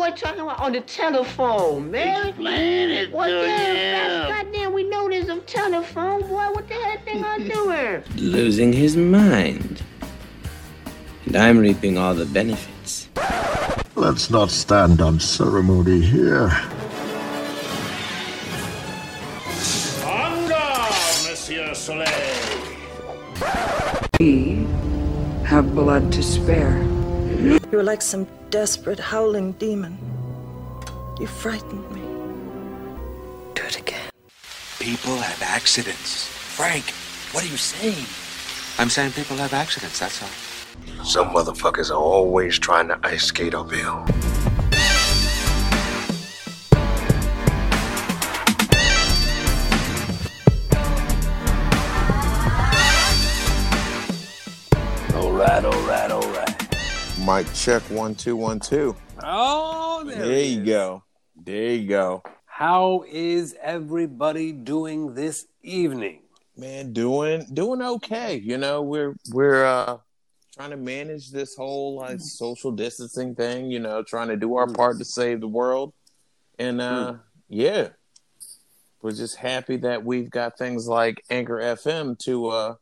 boy talking about on the telephone, man? Explain it what to him. Goddamn, we know there's a telephone, boy. What the hell thing I doing? Losing his mind. And I'm reaping all the benefits. Let's not stand on ceremony here. We have blood to spare. You're like some desperate howling demon. You frightened me. Do it again. People have accidents. Frank, what are you saying? I'm saying people have accidents, that's all. Some motherfuckers are always trying to ice skate uphill. Mic check 1 2 1 2. Oh, there you go. There you go. How is everybody doing this evening? Man, doing okay. You know, we're trying to manage this whole social distancing thing. You know, trying to do our part to save the world, and yeah, we're just happy that we've got things like Anchor.fm to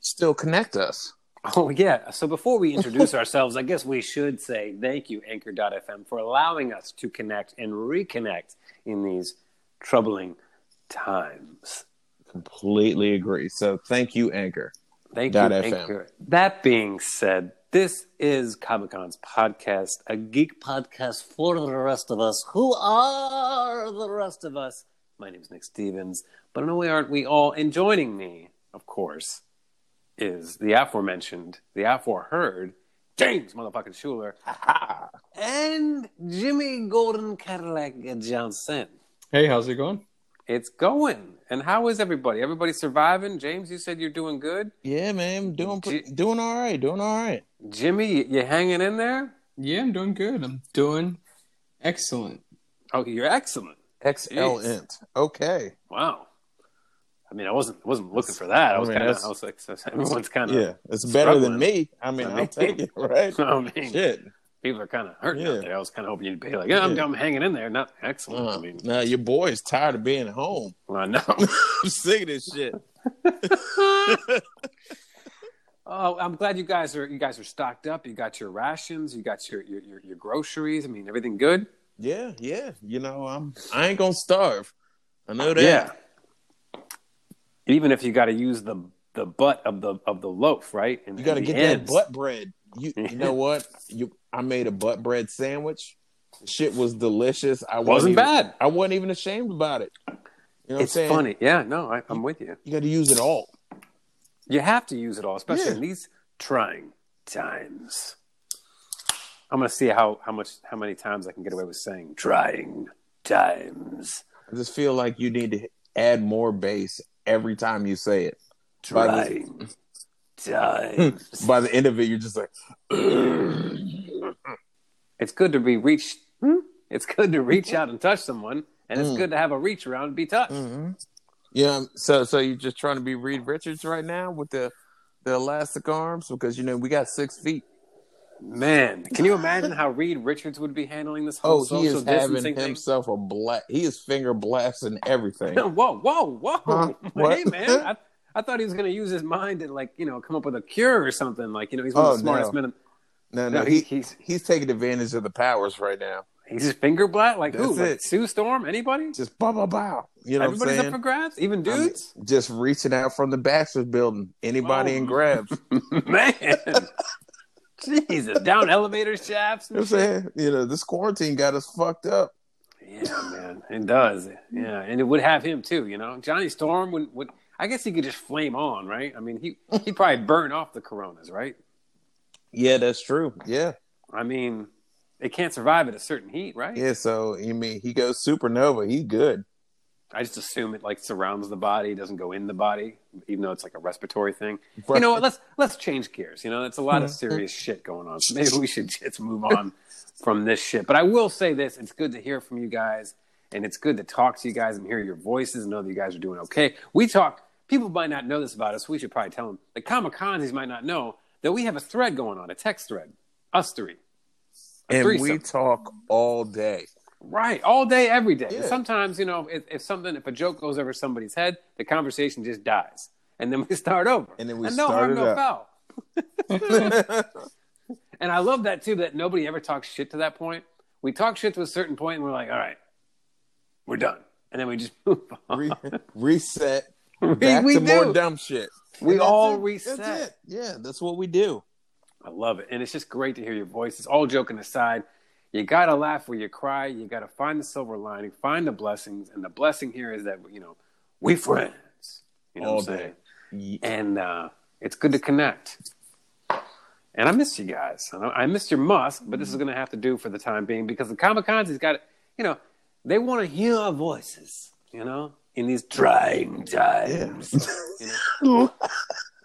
still connect us. Oh, yeah. So before we introduce ourselves, I guess we should say thank you, Anchor.fm, for allowing us to connect and reconnect in these troubling times. Completely agree. So thank you, Anchor. Thank you, Anchor. That being said, this is Comic-Con's podcast, a geek podcast for the rest of us. Who are the rest of us? My name's Nick Stevens, but no way aren't we all. And joining me, of course, is the aforementioned, the aforeheard, James motherfucking Schuler, and Jimmy Golden Cadillac Johnson. Hey, how's it going? It's going. And how is everybody? Everybody surviving? James, you said you're doing good? Yeah, man, I'm doing all right, Jimmy, you hanging in there? Yeah, I'm doing good. I'm doing excellent. Oh, you're excellent. Excellent. Okay. Wow. I mean, I wasn't looking for that. I was like, everyone's kind of... Yeah, it's better than me. I mean, I'll take it, right? I mean, shit. People are kind of hurting out there. I was kind of hoping you'd be like, yeah, I'm hanging in there. Not excellent. I mean, now, your boy is tired of being home. I know. I'm sick of this shit. Oh, I'm glad you guys are stocked up. You got your rations. You got your groceries. I mean, everything good? Yeah. You know, I ain't going to starve. I know that. Yeah. Even if you got to use the butt of the loaf, right? And you got to get ends. That butt bread. You know what? I made a butt bread sandwich. Shit was delicious. It wasn't bad. I wasn't even ashamed about it. You know what I'm saying? It's funny. Yeah, no, I'm with you. You got to use it all. You have to use it all, especially in these trying times. I'm gonna see how many times I can get away with saying trying times. I just feel like you need to add more bass every time you say it. By the end of it, you're just like, it's good to be reached. It's good to reach out and touch someone, and it's good to have a reach around and be touched. Mm-hmm. Yeah. So you're just trying to be Reed Richards right now with the elastic arms, because you know we got 6 feet. Man, can you imagine how Reed Richards would be handling this whole social distancing thing? He is having himself a blast. He is finger blasting everything. Whoa. Huh? Hey, man, I thought he was going to use his mind to, like, you know, come up with a cure or something. Like, you know, he's one of the smartest men. No, he's taking advantage of the powers right now. He's just finger blast? Like who? Like Sue Storm? Anybody? Just bow. You know everybody's what I'm saying? Up for grabs? Even dudes? I mean, just reaching out from the Baxter's building. Anybody in grabs. Man. Jesus, down elevator shafts. And saying, you know, this quarantine got us fucked up. Yeah, man, it does. Yeah, and it would have him too. You know, Johnny Storm would. I guess he could just flame on, right? I mean, he probably burn off the coronas, right? Yeah, that's true. Yeah, I mean, it can't survive at a certain heat, right? Yeah, so you mean he goes supernova? He's good. I just assume it like surrounds the body, doesn't go in the body, even though it's like a respiratory thing. You know what? Let's change gears. You know, it's a lot of serious shit going on. So maybe we should just move on from this shit. But I will say this. It's good to hear from you guys. And it's good to talk to you guys and hear your voices and know that you guys are doing okay. People might not know this about us. We should probably tell them. The Comic-Consies might not know that we have a thread going on, a text thread. Us three. And we talk all day. Right. All day, every day. Yeah. And sometimes, you know, if a joke goes over somebody's head, the conversation just dies. And then we start over. And then we start no harm, no foul. And I love that, too, that nobody ever talks shit to that point. We talk shit to a certain point, and we're like, all right, we're done. And then we just move on. Reset. Back to more dumb shit. We all reset. That's it. Yeah, that's what we do. I love it. And it's just great to hear your voice. It's all joking aside. You got to laugh where you cry. You got to find the silver lining, find the blessings. And the blessing here is that, you know, we friends. You know all what I'm saying? Yeah. And it's good to connect. And I miss you guys. I miss your Musk, but this is going to have to do for the time being because the Comic-Cons, he's got, you know, they want to hear our voices, you know, in these trying times. Yeah. You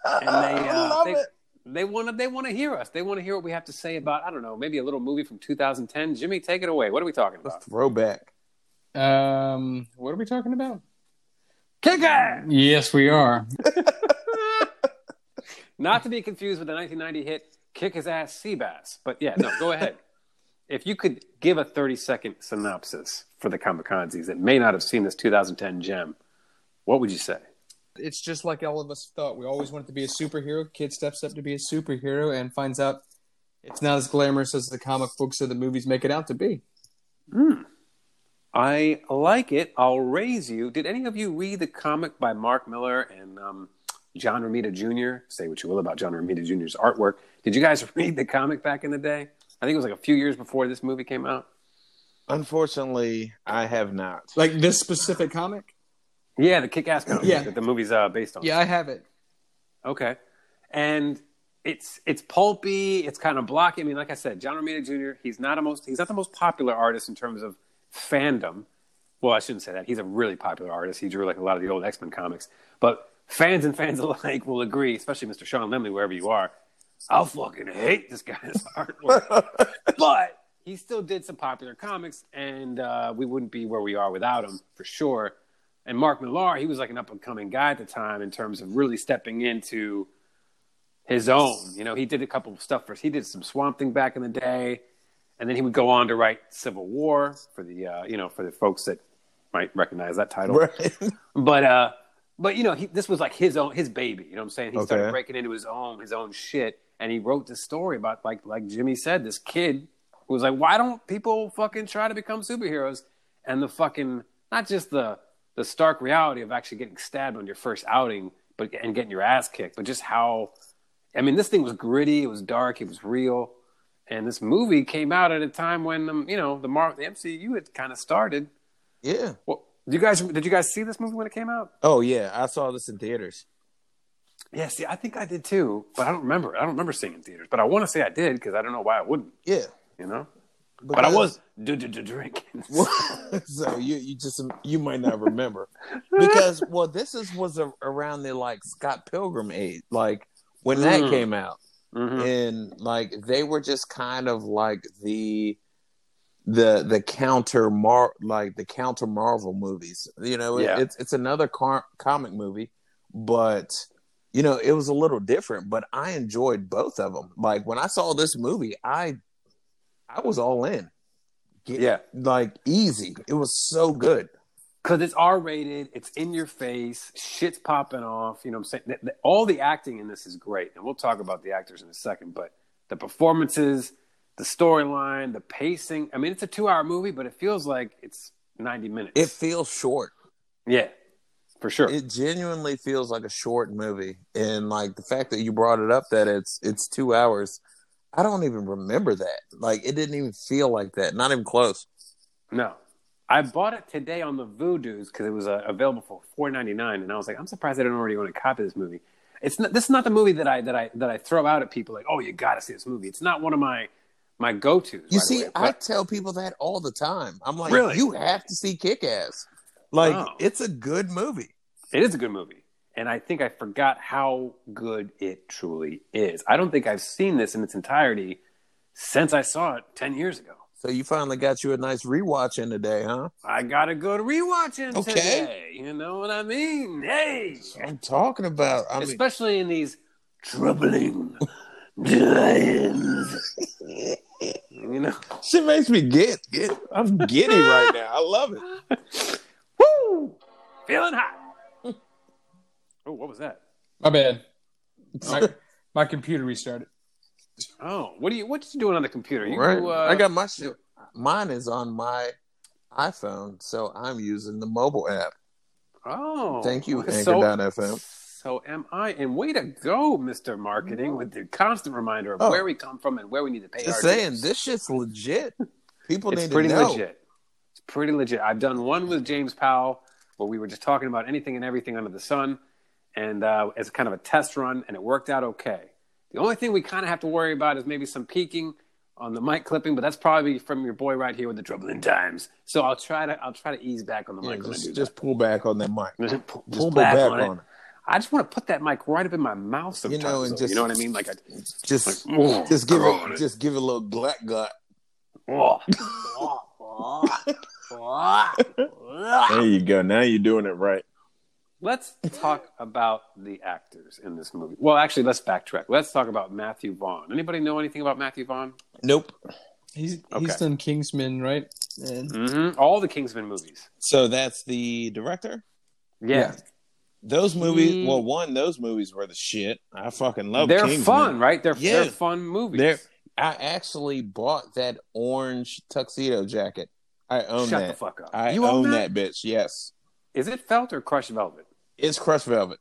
know? And they want to hear us. They want to hear what we have to say about, I don't know, maybe a little movie from 2010. Jimmy, take it away. What are we talking about? Let's throw back. What are we talking about? Kick-Ass! Yes, we are. Not to be confused with the 1990 hit Kick-Ass Seabass. But yeah, no, go ahead. If you could give a 30-second synopsis for the Kamikazes that may not have seen this 2010 gem, what would you say? It's just like all of us thought. We always wanted to be a superhero. Kid steps up to be a superhero and finds out it's not as glamorous as the comic books or the movies make it out to be. I like it. I'll raise you. Did any of you read the comic by Mark Millar and John Romita Jr.? Say what you will about John Romita Jr.'s artwork. Did you guys read the comic back in the day? I think it was like a few years before this movie came out. Unfortunately, I have not. Like this specific comic? Yeah, the Kick-Ass comic that the movie's based on. Yeah, I have it. Okay. And it's pulpy. It's kind of blocky. I mean, like I said, John Romita Jr., he's not the most popular artist in terms of fandom. Well, I shouldn't say that. He's a really popular artist. He drew like a lot of the old X-Men comics. But fans and fans alike will agree, especially Mr. Sean Lemley, wherever you are, I fucking hate this guy's artwork. But he still did some popular comics, and we wouldn't be where we are without him, for sure. And Mark Millar, he was like an up-and-coming guy at the time in terms of really stepping into his own. You know, he did a couple of stuff first. He did some Swamp Thing back in the day, and then he would go on to write Civil War for the, you know, for the folks that might recognize that title. Right. But you know, this was like his baby. You know what I'm saying? He started breaking into his own shit. And he wrote this story about, like Jimmy said, this kid who was like, why don't people fucking try to become superheroes? And the fucking, not just the stark reality of actually getting stabbed on your first outing and getting your ass kicked, but just how, I mean, this thing was gritty, it was dark, it was real. And this movie came out at a time when, you know, the MCU had kind of started. Yeah. Well, did you guys see this movie when it came out? Oh, yeah. I saw this in theaters. Yeah, see, I think I did too, but I don't remember. I don't remember seeing it in theaters, but I want to say I did because I don't know why I wouldn't. Yeah, you know, but I was drinking. So you might not remember because this was around the like Scott Pilgrim age, like when that came out, and like they were just kind of like the counter Marvel movies. You know, it's another comic movie, but. You know, it was a little different, but I enjoyed both of them. Like when I saw this movie, I was all in. Yeah, like easy. It was so good because it's R-rated. It's in your face. Shit's popping off. You know what I'm saying? All the acting in this is great, and we'll talk about the actors in a second. But the performances, the storyline, the pacing. I mean, it's a 2-hour movie, but it feels like it's 90 minutes. It feels short. Yeah. For sure. It genuinely feels like a short movie. And like the fact that you brought it up that it's 2 hours, I don't even remember that. Like it didn't even feel like that. Not even close. No. I bought it today on the Voodoo's because it was available for $4.99 and I was like, I'm surprised I didn't already own a copy of this movie. This is not the movie that I throw out at people like, oh, you gotta see this movie. It's not one of my go-tos. I tell people that all the time. I'm like, really? You have to see Kick-Ass. Like, It's a good movie. It is a good movie. And I think I forgot how good it truly is. I don't think I've seen this in its entirety since I saw it 10 years ago. So you finally got you a nice rewatch in today, huh? I got a good rewatch in today. You know what I mean? Hey! That's what I'm talking about. Especially in these troubling times. You know? makes me get. I'm giddy right now. I love it. Woo! Feeling hot. Oh, what was that? My bad. My computer restarted. Oh, what you doing on the computer? I got my shit. Mine is on my iPhone, so I'm using the mobile app. Oh, thank you, Anchor.fm. So am I. And way to go, Mr. Marketing, with the constant reminder of where we come from and where we need to pay our dues. This shit's legit. People need to know. It's pretty legit. I've done one with James Powell where we were just talking about anything and everything under the sun, and as kind of a test run, and it worked out okay. The only thing we kind of have to worry about is maybe some peaking on the mic clipping, but that's probably from your boy right here with the troubling times. So I'll try to ease back on the mic. Just pull back on that mic. Pull back on it. I just want to put that mic right up in my mouth sometimes. You know what I mean? Like, just give it a little black gut. There you go. Now you're doing it right. Let's talk about the actors in this movie. Well, actually, let's backtrack. Let's talk about Matthew Vaughn. Anybody know anything about Matthew Vaughn? Nope. He's done Kingsman, right? And... Mm-hmm. All the Kingsman movies. So that's the director? Yeah. Those movies, those movies were the shit. I fucking love Kingsman. They're fun, right? They're fun movies. I actually bought that orange tuxedo jacket. I own that. Shut the fuck up. I own that bitch, yes. Is it felt or crushed velvet? It's crushed velvet.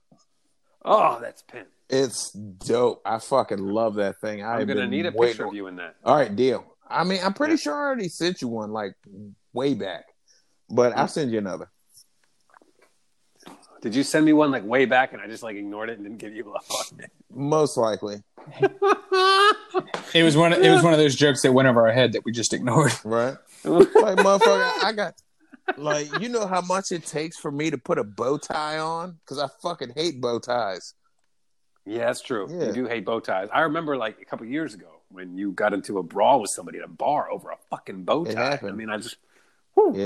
Oh, that's pimp. It's dope. I fucking love that thing. I'm going to need a picture of you in that. All right, deal. I mean, I'm pretty sure I already sent you one, like, way back. But I'll send you another. Did you send me one, like, way back, and I just, like, ignored it and didn't give you love on it? Most likely. It was one of those jokes that went over our head that we just ignored. Right? Like, motherfucker, I got... Like, you know how much it takes for me to put a bow tie on? Because I fucking hate bow ties. Yeah, that's true. Yeah. You do hate bow ties. I remember, like, a couple years ago when you got into a brawl with somebody at a bar over a fucking bow tie. It happened. I mean, it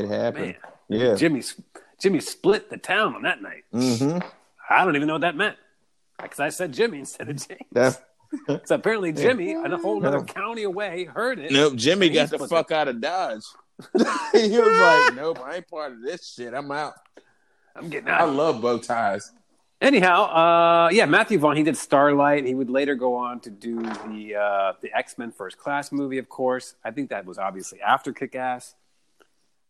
happened. Man. Yeah. Jimmy split the town on that night. Mm-hmm. I don't even know what that meant. Because I said Jimmy instead of James. So apparently Jimmy, a whole other county away, heard it. Nope, Jimmy got the fuck out of Dodge. He was like, nope, I ain't part of this shit. I'm out. I'm getting out. I love bow ties. Anyhow, Matthew Vaughn, he did Starlight. He would later go on to do the X-Men First Class movie, of course. I think that was obviously after Kick-Ass.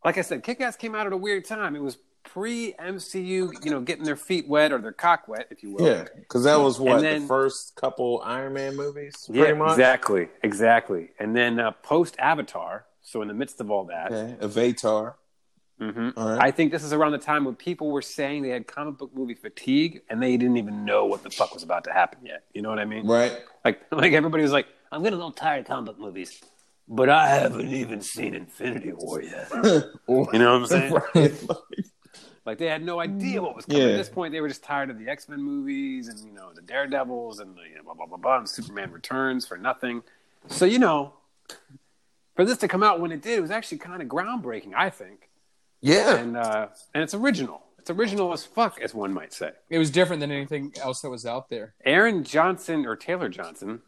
Like I said, Kick-Ass came out at a weird time. It was pre-MCU, getting their feet wet or their cock wet, if you will. Yeah, because that was the first couple Iron Man movies, pretty much? Exactly. And then post-Avatar. So in the midst of all that... Okay, Avatar. Mm-hmm. All right. I think this is around the time when people were saying they had comic book movie fatigue and they didn't even know what the fuck was about to happen yet. You know what I mean? Right. Like everybody was like, I'm getting a little tired of comic book movies, but I haven't even seen Infinity War yet. You know what I'm saying? Right. Like they had no idea what was coming. Yeah. At this point, they were just tired of the X-Men movies and, the Daredevils and the blah, blah, blah, blah, and Superman Returns for nothing. So, for this to come out when it did, it was actually kind of groundbreaking, I think. Yeah. And it's original. It's original as fuck, as one might say. It was different than anything else that was out there. Taylor Johnson.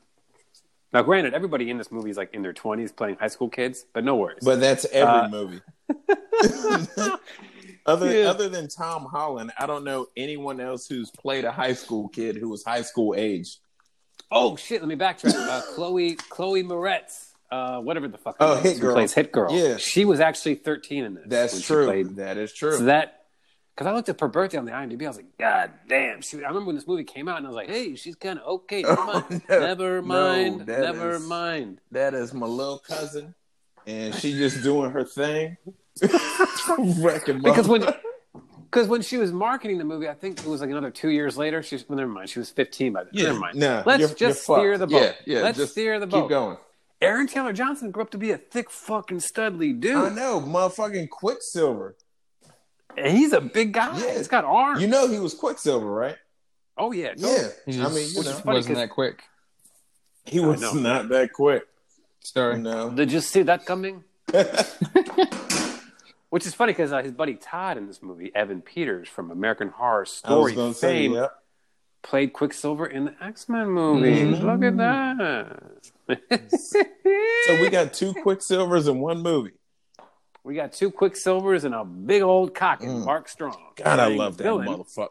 Now, granted, everybody in this movie is like in their 20s playing high school kids, but no worries. But that's every movie. Other than Tom Holland, I don't know anyone else who's played a high school kid who was high school age. Oh, shit. Let me backtrack. Chloe Moretz. Whatever the fuck. Oh, Hit Girl. Plays Hit Girl. Yeah. She was actually 13 in this. That's true. That is true. So because I looked at her birthday on the IMDb, I was like, God damn. I remember when this movie came out, and I was like, hey, she's kind of okay. Never mind. That is my little cousin, and she's just doing her thing. Because when she was marketing the movie, I think it was like another 2 years later. Never mind. She was 15 by then. Yeah, never mind. No, Let's steer the boat. Yeah, let's steer the boat. Keep going. Aaron Taylor Johnson grew up to be a thick fucking studly dude. I know, motherfucking Quicksilver. And he's a big guy. Yeah. He's got arms. You know he was Quicksilver, right? Oh, yeah. Totally. Yeah. He wasn't that quick. He was not that quick. Sorry. No. Did you see that coming? Which is funny because his buddy Todd in this movie, Evan Peters from American Horror Story fame, played Quicksilver in the X-Men movie. Mm-hmm. Look at that. So we got two Quicksilvers in one movie. We got two Quicksilvers and a big old cock in Mark Strong. God, I love that motherfucker.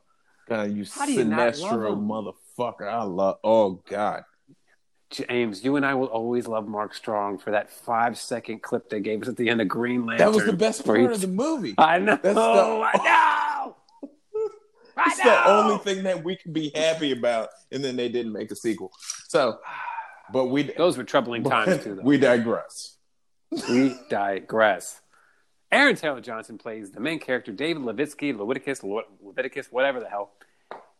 God, you Sinestro motherfucker. I love, oh, God. James, you and I will always love Mark Strong for that 5-second clip they gave us at the end of Green Lantern. That was the best part of the movie. I know. That's the, It's the only thing that we can be happy about, and then they didn't make a sequel. So, but we... Those were troubling times, too, though. We digress. We digress. Aaron Taylor Johnson plays the main character, David Leviticus, whatever the hell.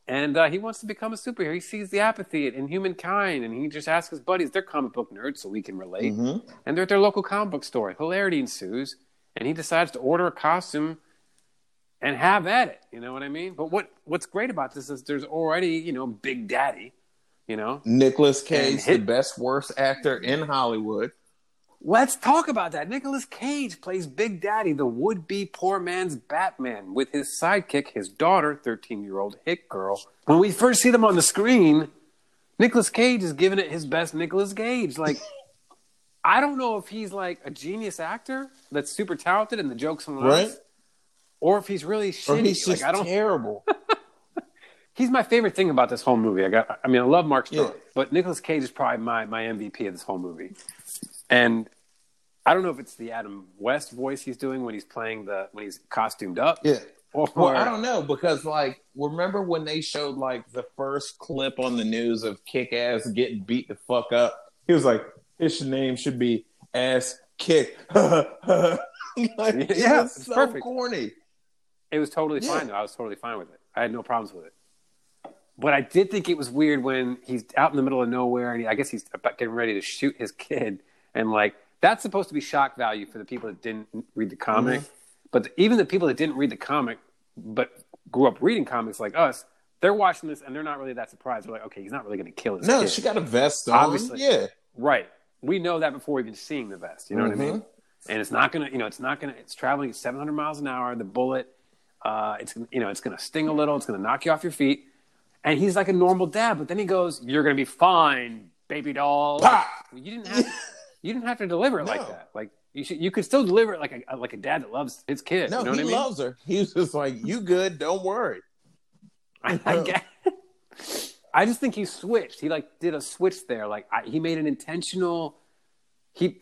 And he wants to become a superhero. He sees the apathy in humankind, and he just asks his buddies. They're comic book nerds, so we can relate. Mm-hmm. And they're at their local comic book store. Hilarity ensues, and he decides to order a costume and have at it. You know what I mean? But what's great about this is there's already, you know, Big Daddy, you know. Nicolas Cage, the best worst actor in Hollywood. Let's talk about that. Nicolas Cage plays Big Daddy, the would-be poor man's Batman, with his sidekick, his daughter, 13-year-old Hit Girl. When we first see them on the screen, Nicolas Cage is giving it his best Nicolas Cage. Like, I don't know if he's like a genius actor that's super talented and the joke's on the right, or if he's really shitty. Or he's just terrible. He's my favorite thing about this whole movie. I love Mark Strong, but Nicolas Cage is probably my MVP of this whole movie. And I don't know if it's the Adam West voice he's doing when he's playing when he's costumed up. Yeah. Well, I don't know, because like, remember when they showed like the first clip on the news of Kick-Ass getting beat the fuck up? He was like, his name should be Ass Kick. It's so perfect. Corny. It was totally fine though. I was totally fine with it. I had no problems with it. But I did think it was weird when he's out in the middle of nowhere and I guess he's about getting ready to shoot his kid. And, like, that's supposed to be shock value for the people that didn't read the comic. Mm-hmm. But even the people that didn't read the comic but grew up reading comics like us, they're watching this and they're not really that surprised. They're like, okay, he's not really going to kill his kid. No, she got a vest on. Obviously. Yeah. Right. We know that before even seeing the vest. You know what I mean? And it's not going to, it's traveling at 700 miles an hour. The bullet, it's going to sting a little. It's going to knock you off your feet. And he's like a normal dad. But then he goes, you're going to be fine, baby doll. Bah! You didn't have to deliver it like that. Like you could still deliver it like a dad that loves his kid. No, you know what I mean? He loves her. He was just like, "You good? Don't worry." I just think he switched. He like did a switch there. Like he made an intentional. He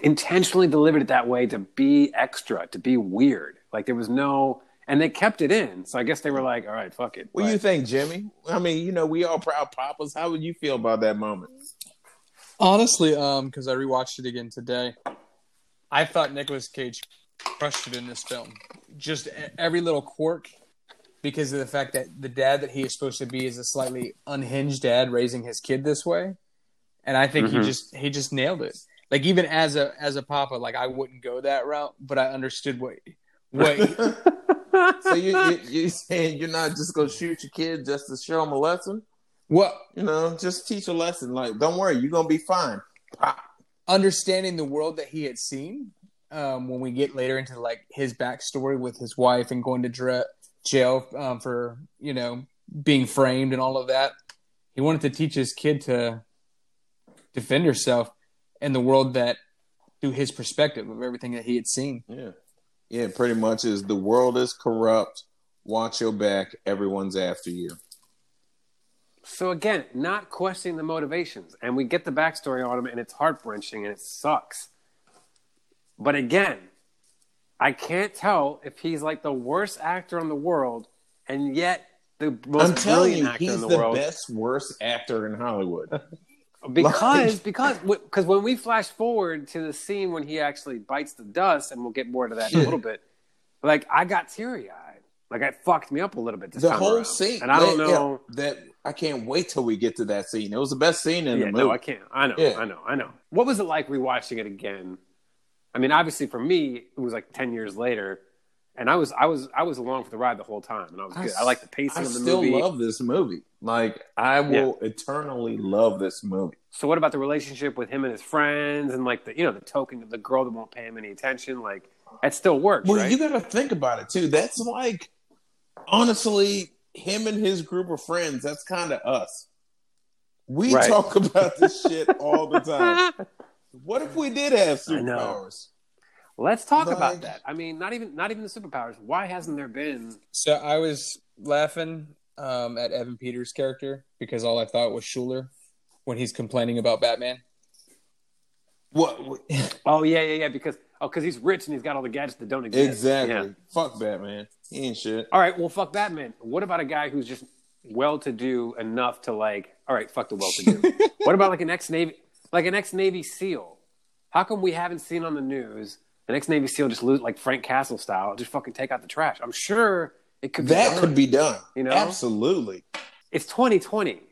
intentionally delivered it that way to be extra, to be weird. Like there was no, and they kept it in. So I guess they were like, "All right, fuck it." What do you think, Jimmy? I mean, we all proud papas. How would you feel about that moment? Honestly, because I rewatched it again today, I thought Nicolas Cage crushed it in this film. Just every little quirk, because of the fact that the dad that he is supposed to be is a slightly unhinged dad raising his kid this way, and I think he just nailed it. Like even as a papa, like I wouldn't go that route, but I understood what. So you're saying you're not just gonna shoot your kid just to show him a lesson? Well, just teach a lesson. Like, don't worry, you're going to be fine. Understanding the world that he had seen, when we get later into, like, his backstory with his wife and going to jail for, being framed and all of that. He wanted to teach his kid to defend herself in the world that, through his perspective of everything that he had seen. Yeah. Yeah, pretty much is the world is corrupt. Watch your back. Everyone's after you. So again, not questioning the motivations. And we get the backstory on him, and it's heart-wrenching, and it sucks. But again, I can't tell if he's like the worst actor in the world, and yet the most brilliant actor in the world. I'm telling you, he's the best worst actor in Hollywood. Because when we flash forward to the scene when he actually bites the dust, and we'll get more to that in a little bit, like, I got teary-eyed. Like, it fucked me up a little bit this time around. Scene. And I don't know... I can't wait till we get to that scene. It was the best scene in the movie. No, I can't. I know. What was it like rewatching it again? I mean, obviously for me, it was like 10 years later, and I was along for the ride the whole time, and I was good. I like the pacing of the movie. I still love this movie. Like, I will eternally love this movie. So what about the relationship with him and his friends, and like the the token of the girl that won't pay him any attention? Like, that still works. Well, you got to think about it too. That's like, honestly, him and his group of friends, that's kind of us. We talk about this shit all the time. What if we did have superpowers? Let's talk about that. I mean, not even the superpowers. Why hasn't there been? So I was laughing at Evan Peters' character because all I thought was Schuler when he's complaining about Batman. What? Oh yeah. Because he's rich and he's got all the gadgets that don't exist. Exactly. Yeah. Fuck Batman. He ain't shit. All right. Well, fuck Batman. What about a guy who's just well-to-do enough to all right, fuck the well-to-do. What about an ex-Navy SEAL? How come we haven't seen on the news? The next Navy SEAL just lose, like Frank Castle style, just fucking take out the trash. I'm sure it could be done. That could be done. You know? Absolutely. It's 2020.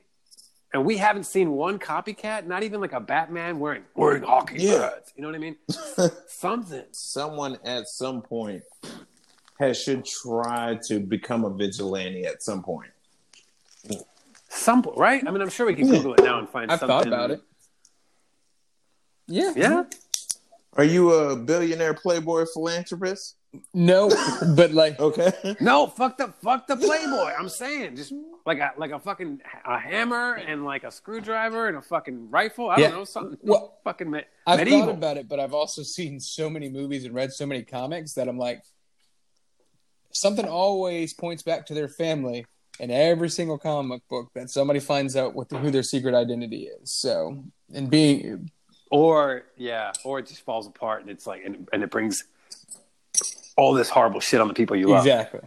And we haven't seen one copycat, not even like a Batman wearing hockey pads. You know what I mean? Something. Someone at some point should try to become a vigilante at some point. Right? I mean, I'm sure we can Google it now and find something. I've thought about it. Yeah. Yeah? Are you a billionaire playboy philanthropist? No, but okay. No, fuck the playboy. I'm saying just like a fucking a hammer and like a screwdriver and a fucking rifle. I don't know something. Well, fucking medieval. I've thought about it, but I've also seen so many movies and read so many comics that I'm like, something always points back to their family in every single comic book that somebody finds out who their secret identity is. So Or it just falls apart, and it's like, and it brings all this horrible shit on the people you love. Exactly.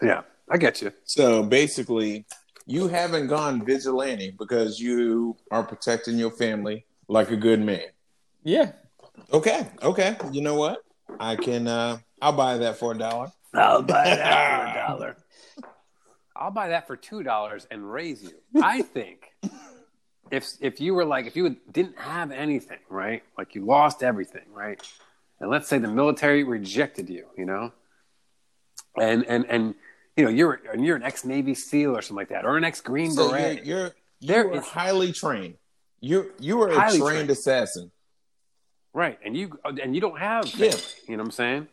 Yeah, I get you. So basically, you haven't gone vigilante because you are protecting your family like a good man. Yeah. Okay. You know what? I can. I'll buy that for $1. I'll buy that for $1. I'll buy that for $2 and raise you. I think. If you were if you didn't have anything, right? Like you lost everything, right? And let's say the military rejected you, you know? And you know, you're an ex-Navy SEAL or something like that, or an ex-Green Beret. You're highly trained. You are a trained assassin. Right. And you don't have family, you know what I'm saying?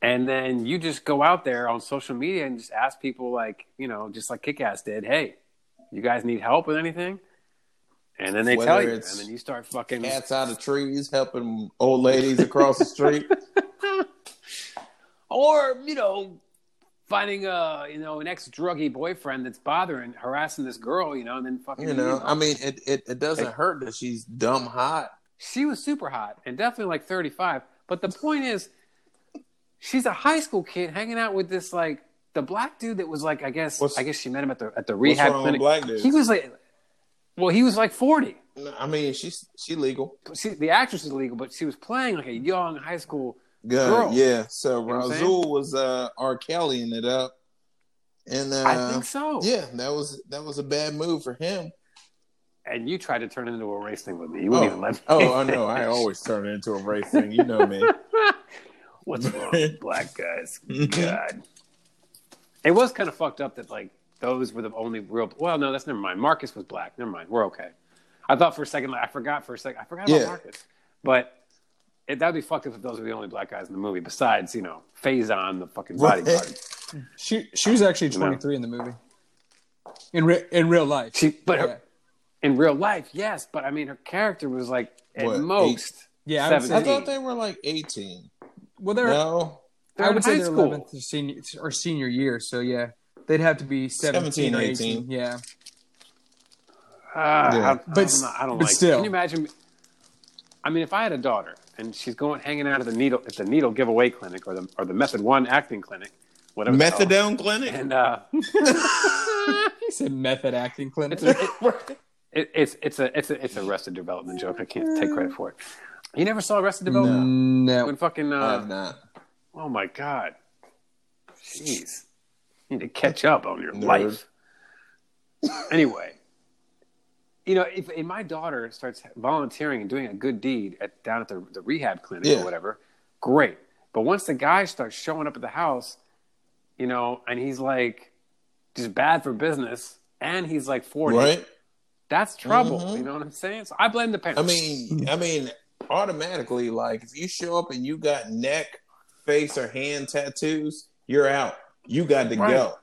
And then you just go out there on social media and just ask people just like Kick-Ass did, hey, you guys need help with anything? And then they tell you. And then you start fucking... Cats out of trees, helping old ladies across the street. Or, finding an ex-druggy boyfriend that's harassing this girl, and then fucking... I mean, it doesn't hurt that she's dumb hot. She was super hot and definitely 35. But the point is, she's a high school kid hanging out with this the black dude that was I guess she met him at the rehab clinic. Black dude? He was he was 40. I mean, she's legal. The actress is legal, but she was playing a young high school girl. Yeah, so Razul was R. Kelly-ing it up, and I think so. Yeah, that was a bad move for him. And you tried to turn it into a race thing with me. You wouldn't even let me. Oh, I know. I always turn it into a race thing. You know me. What's wrong with black guys? God. It was kind of fucked up that those were the only real. Well, no, that's never mind. Marcus was black. Never mind. We're okay. I thought for a second. I forgot about Marcus. But that'd be fucked up if those were the only black guys in the movie. Besides, Faison, the fucking bodyguard. She was actually 23 in the movie. In real life, in real life, yes. But I mean, her character was most 17. I thought they were 18. Well, they're no. I would say they're 11th or senior year, so yeah. They'd have to be 17 or 18. Yeah. But still. Can you imagine? I mean, if I had a daughter and she's hanging out at the needle giveaway clinic or the Method 1 acting clinic, whatever. Methadone clinic? And he said method acting clinic. It's a Arrested Development joke. I can't take credit for it. You never saw Arrested Development? No. When fucking I have not. Oh my God. Jeez. You need to catch up on your life. Anyway, if my daughter starts volunteering and doing a good deed down at the rehab clinic or whatever, great. But once the guy starts showing up at the house, and he's just bad for business and he's 40, right? That's trouble. Mm-hmm. You know what I'm saying? So I blame the parents. I mean, automatically, if you show up and you got neck, face or hand tattoos, you're out. You got to go.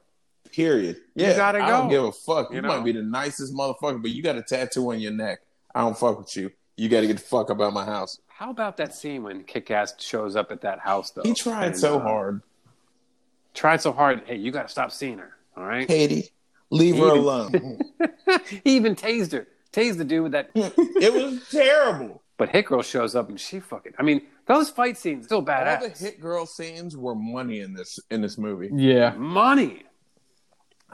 Period. Yeah, you gotta go. I don't give a fuck. You might be the nicest motherfucker, but you got a tattoo on your neck. I don't fuck with you. You got to get the fuck up out of my house. How about that scene when Kick-Ass shows up at that house, though? He tried so hard. Tried so hard. Hey, you got to stop seeing her, all right? Katie, leave her alone. He even tased her. Tased the dude with that. It was terrible. But Hit Girl shows up and she fucking... I mean, those fight scenes still badass. All the Hit Girl scenes were money in this movie. Yeah. Money.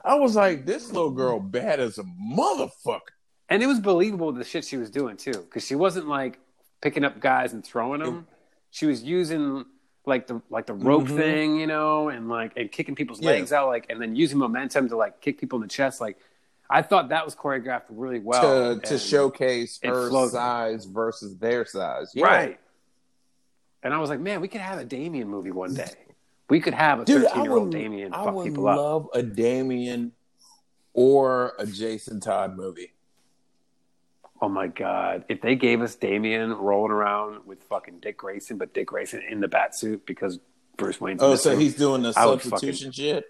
I was like, this little girl bad as a motherfucker. And it was believable the shit she was doing, too. Because she wasn't, like, picking up guys and throwing them. She was using, like the rope thing, you know, and, like, and kicking people's legs out, like, and then using momentum to, like, kick people in the chest, like... I thought that was choreographed really well. To showcase her size versus their size. Yeah. Right. And I was like, man, we could have a Damien movie one day. We could have a 13-year-old Damien fuck people up. I would love a Damien or a Jason Todd movie. Oh, my God. If they gave us Damien rolling around with fucking Dick Grayson, but Dick Grayson in the bat suit because Bruce Wayne's he's doing the substitution shit?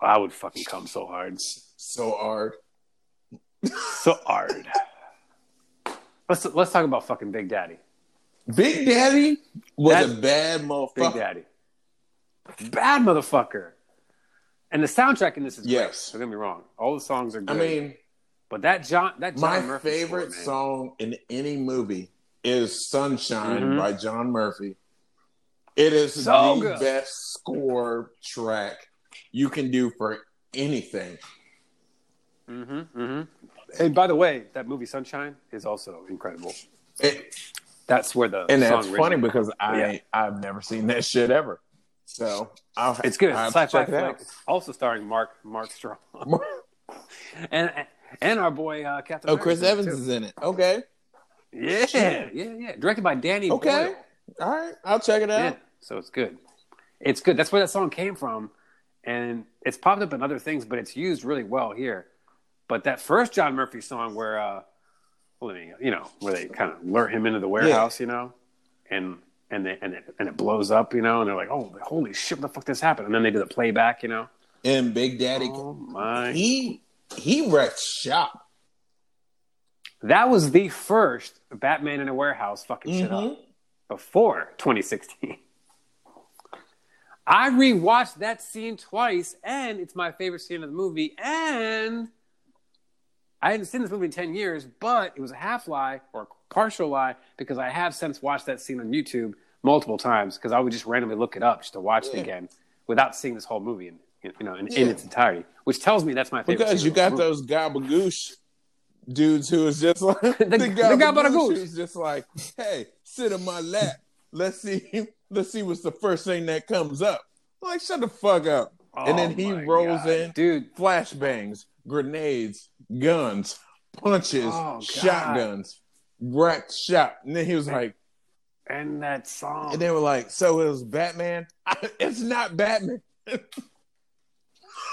I would fucking come so hard. So hard. Let's talk about fucking Big Daddy. Big Daddy was a bad motherfucker. Big Daddy. Bad motherfucker. And the soundtrack in this is great. Don't get me wrong. All the songs are good. I mean, but that John Murphy favorite song in any movie is Sunshine by John Murphy. It is the best score track you can do for anything. And by the way, that movie Sunshine is also incredible. That's where the and song that's funny written. Because I've never seen that shit ever. So it's good. It's sci-fi flick. Also starring Mark Strong and our boy Captain. Oh, America, Chris Evans is in it. Okay. Yeah. Directed by Danny. Okay. Boyle. All right, I'll check it out. Yeah. So it's good. It's good. That's where that song came from. And it's popped up in other things, but it's used really well here. But that first John Murphy song where, where they kind of lure him into the warehouse, you know, and it blows up, you know, and they're like, oh, holy shit, what the fuck this happened? And then they do the playback, you know. And Big Daddy, he wrecked shop. That was the first Batman in a warehouse fucking shit up before 2016. I rewatched that scene twice, and it's my favorite scene of the movie. And I hadn't seen this movie in 10 years, but it was a half lie or a partial lie because I have since watched that scene on YouTube multiple times because I would just randomly look it up just to watch it again without seeing this whole movie in its entirety, which tells me that's my favorite because scene. Because you got those gabbagoosh dudes who is just like, the gabbagoosh who's just like, hey, sit on my lap. Let's see what's the first thing that comes up. I'm like, shut the fuck up. Oh, and then he rolls in, dude. Flashbangs, grenades, guns, punches, shotguns, wrecked shop. And then he was like, and that song. And they were like, so it was Batman? It's not Batman.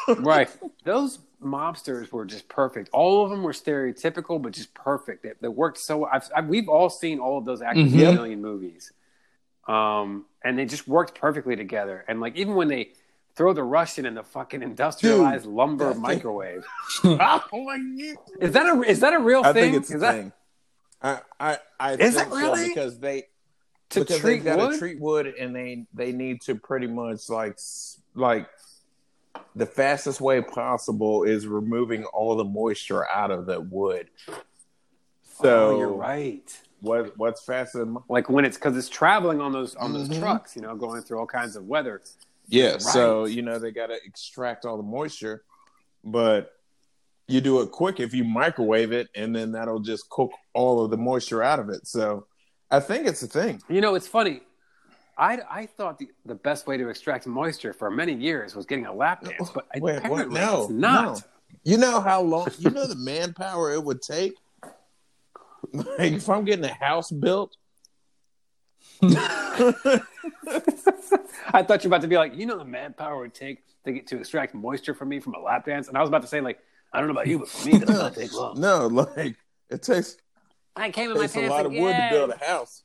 Right. Those mobsters were just perfect. All of them were stereotypical, but just perfect. They worked so well. We've all seen all of those actors in a million movies. And they just worked perfectly together. And like, even when they throw the Russian in the fucking industrialized lumber microwave, is that a real thing? I think it's a thing. I think so, really? Because they gotta treat wood and they need to pretty much like the fastest way possible is removing all the moisture out of the wood. So you're right. What's faster than like when it's because it's traveling on those trucks, you know, going through all kinds of weather. Yeah, right. So you know they got to extract all the moisture, but you do it quick if you microwave it, and then that'll just cook all of the moisture out of it. So I think it's a thing. You know, it's funny. I thought the best way to extract moisture for many years was getting a lap dance, but apparently it's not. No. You know how long? You know the manpower it would take. Like, if I'm getting a house built, I thought you were about to be like, you know, the manpower it would take to get to extract moisture from me from a lap dance, and I was about to say, like, I don't know about you, but for me, that does not take long. No, like it takes. I came in my pants. It takes a lot of wood to build a house.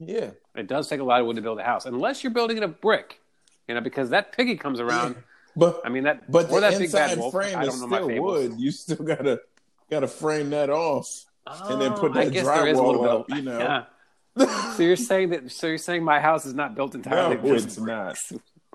Yeah, it does take a lot of wood to build a house, unless you're building it of brick, you know, because that piggy comes around. But I mean that, but or that big bad wolf. Frame I don't know my wood. You still gotta frame that off. and then put that drywall up, you know. Yeah. So you're saying my house is not built entirely? No, it's not.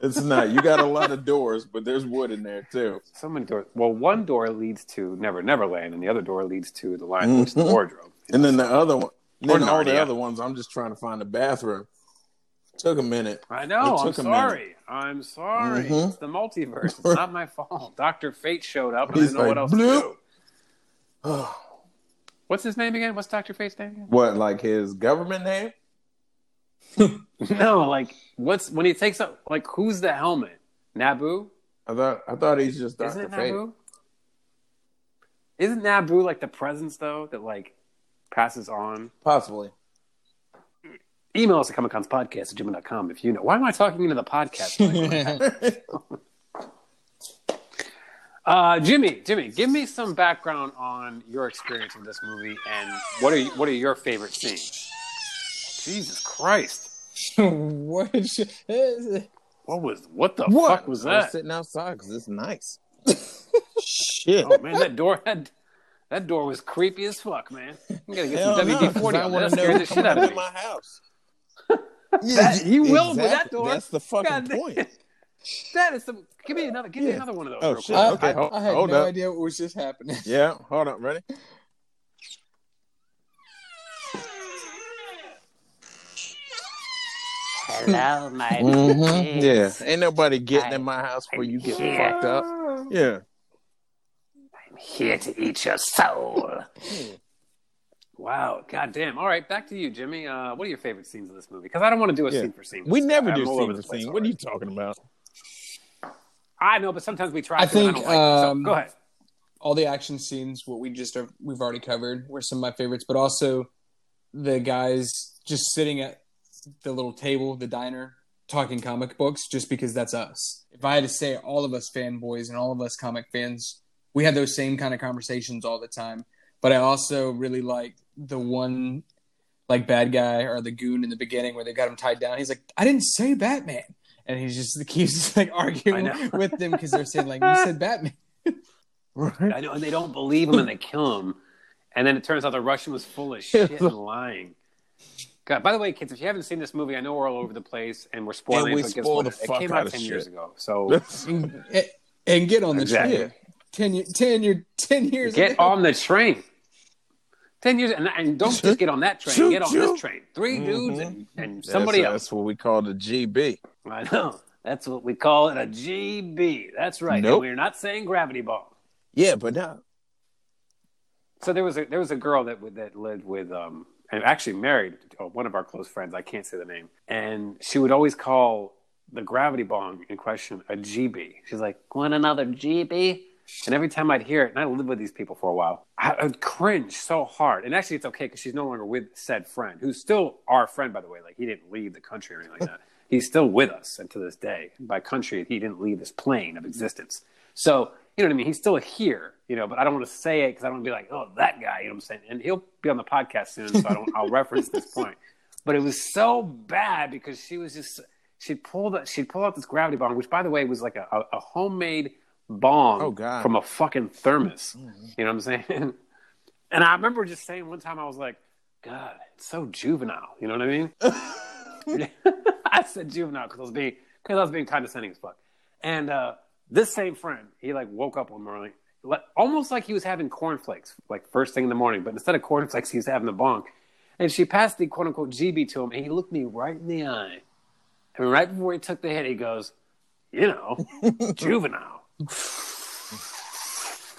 It's not. You got a lot of doors, but there's wood in there too. So many doors. Well, one door leads to Never Never Land, and the other door leads to the Lion Witch and the Wardrobe. And then the other one. Then all the other ones. I'm just trying to find the bathroom. Took a minute. I know. I'm sorry. Mm-hmm. It's the multiverse. It's not my fault. Dr. Fate showed up, and I didn't know what else to do. What's his name again? What's Dr. Fate's name again? What, like his government name? No, like what's when he takes up? Like who's the helmet? Naboo? I thought he's just Dr. Fate. Naboo? Isn't Naboo like the presence though that like passes on? Possibly. Email us at comicconspodcast@gmail.com if you know. Why am I talking into the podcast? Jimmy, give me some background on your experience with this movie and what are your favorite scenes? Jesus Christ! What the fuck was that? I was sitting outside because it's nice. Shit! Oh man, that door was creepy as fuck, man. I'm gonna get some WD-40. I want to know the shit out of my house. Exactly. With that door. That's the fucking point. That is some. Give me another one of those. Oh shit! Okay, I had no idea what was just happening. Yeah, hold on. Ready? Hello, my mm-hmm. Yeah, ain't nobody getting in my house where you get fucked up. Yeah, I'm here to eat your soul. Wow, goddamn! All right, back to you, Jimmy. What are your favorite scenes of this movie? Because I don't want to do a scene for scene. We never do scene for scene. What are you talking about? I know, but sometimes we try. I don't like it, so go ahead. All the action scenes, what we've already covered, were some of my favorites. But also, the guys just sitting at the little table, the diner, talking comic books, just because that's us. If I had to say, all of us fanboys and all of us comic fans, we had those same kind of conversations all the time. But I also really liked the one, like, bad guy or the goon in the beginning where they got him tied down. He's like, I didn't say Batman. And he just keeps, like, arguing with them because they're saying, like, you said Batman. Right? I know, and they don't believe him and they kill him. And then it turns out the Russian was full of shit and lying. God, by the way, kids, if you haven't seen this movie, I know we're all over the place and we're spoiling it. It came out 10 years ago. So and get on the shit. 10 years. Get on the train. 10 years, and don't just get on that train. Get on this train. Three dudes and somebody else. That's what we call the GB. I know. That's what we call it, a GB. That's right. Nope. And we're not saying gravity ball. Yeah, but no. So there was a girl that lived with and actually married one of our close friends. I can't say the name, and she would always call the gravity ball in question a GB. She's like, "Want another GB?" And every time I'd hear it, and I lived with these people for a while, I would cringe so hard. And actually, it's okay because she's no longer with said friend, who's still our friend, by the way. Like, he didn't leave the country or anything like that. He's still with us, and to this day, by country, he didn't leave this plane of existence. So, you know what I mean? He's still here, you know, but I don't want to say it because I don't want to be like, oh, that guy, you know what I'm saying? And he'll be on the podcast soon, so I'll reference this point. But it was so bad because she was just, she'd pull out this gravity bomb, which, by the way, was like a homemade bong from a fucking thermos. You know what I'm saying? And I remember just saying one time, I was like, God, it's so juvenile. You know what I mean? I said juvenile because I was being condescending as fuck. And this same friend, he like woke up one morning, almost like he was having cornflakes, like first thing in the morning. But instead of cornflakes, he was having the bonk. And she passed the quote unquote GB to him, and he looked me right in the eye. And right before he took the hit, he goes, you know, juvenile.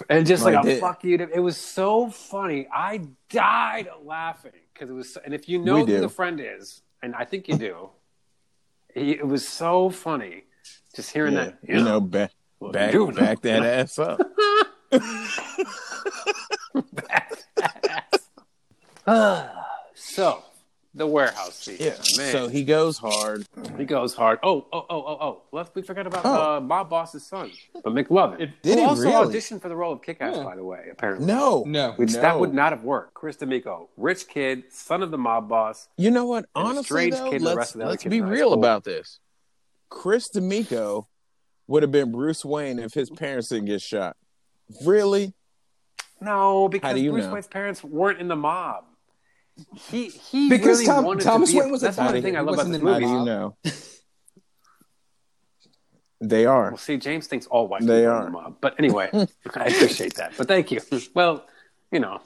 And just like a fuck you to, it was so funny. I died laughing because it was so, and if you know who the friend is, and I think you do, it was so funny just hearing that you know back that ass up. Back that ass. So the warehouse scene. Yeah, man. So he goes hard. Oh. We forgot about my boss's son, but McLovin. Who also auditioned for the role of Kick-Ass, by the way, apparently. No. That would not have worked. Chris D'Amico, rich kid, son of the mob boss. You know what? Honestly, though, let's be real about this. Chris D'Amico would have been Bruce Wayne if his parents didn't get shot. Really? No, because Bruce Wayne's parents weren't in the mob. He because really wanted Thomas to be Wayne was a that's one thing I love about this movie. You know. They are. Well, see, James thinks all white people are in the mob. But anyway, I appreciate that. But thank you. Well, you know,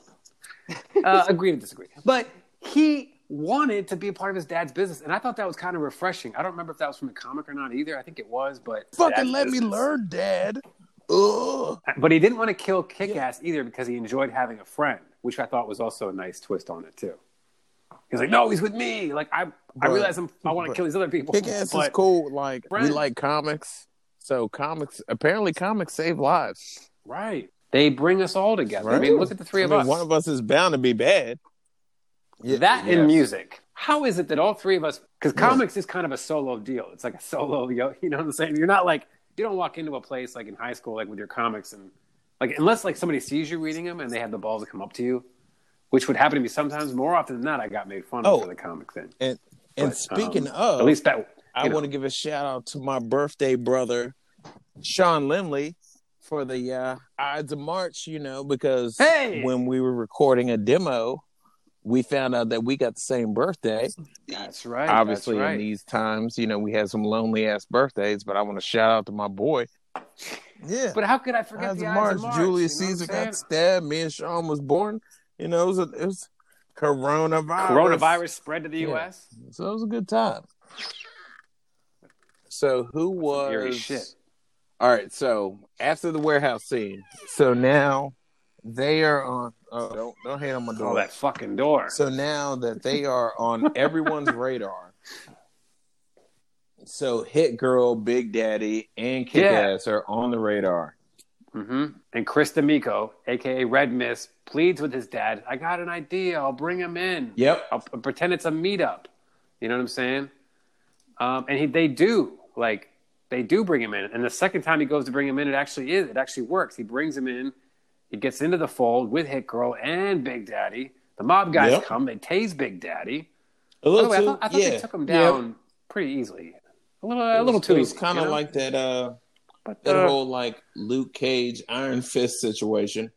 agree to disagree. But he wanted to be a part of his dad's business, and I thought that was kind of refreshing. I don't remember if that was from the comic or not either. I think it was, but fucking let me learn, Dad. Ugh. But he didn't want to kill Kick-Ass either because he enjoyed having a friend, which I thought was also a nice twist on it too. He's like, no, he's with me. Like I realize I want to kill these other people. Kick-Ass is cool. Like friends. We like comics, so comics save lives. Right? They bring us all together. Right. I mean, look at the three of us. One of us is bound to be bad. Yeah, that in music. How is it that all three of us, because comics is kind of a solo deal. It's like a solo, you know what I'm saying? You're not like, you don't walk into a place like in high school, like with your comics and like, unless like somebody sees you reading them and they had the balls to come up to you, which would happen to me sometimes. More often than not, I got made fun of for the comic thing. And speaking of, at least that, I want to give a shout out to my birthday brother, Sean Lemley, for the Ides of March, you know, because when we were recording a demo, we found out that we got the same birthday. That's right. Obviously, in these times, you know, we had some lonely-ass birthdays, but I want to shout out to my boy. Yeah. But how could I forget Ides the of March? Julius Caesar got stabbed. Me and Sean was born. You know, it was coronavirus. Coronavirus spread to the U.S. So it was a good time. So who was... Eerie shit. All right, so after the warehouse scene, so now... They are on... Oh, don't hit on my door. Oh, that fucking door. So now that they are on everyone's radar. So Hit Girl, Big Daddy, and Kick-Ass are on the radar. Mm-hmm. And Chris D'Amico, a.k.a. Red Mist, pleads with his dad, I got an idea. I'll bring him in. Yep. I'll pretend it's a meetup. You know what I'm saying? And they do. Like, they do bring him in. And the second time he goes to bring him in, it actually works. He brings him in. He gets into the fold with Hit Girl and Big Daddy. The mob guys come. They tase Big Daddy. A little way, I thought they took him down pretty easily. A little too easy. It was kind of like that, that whole like Luke Cage Iron Fist situation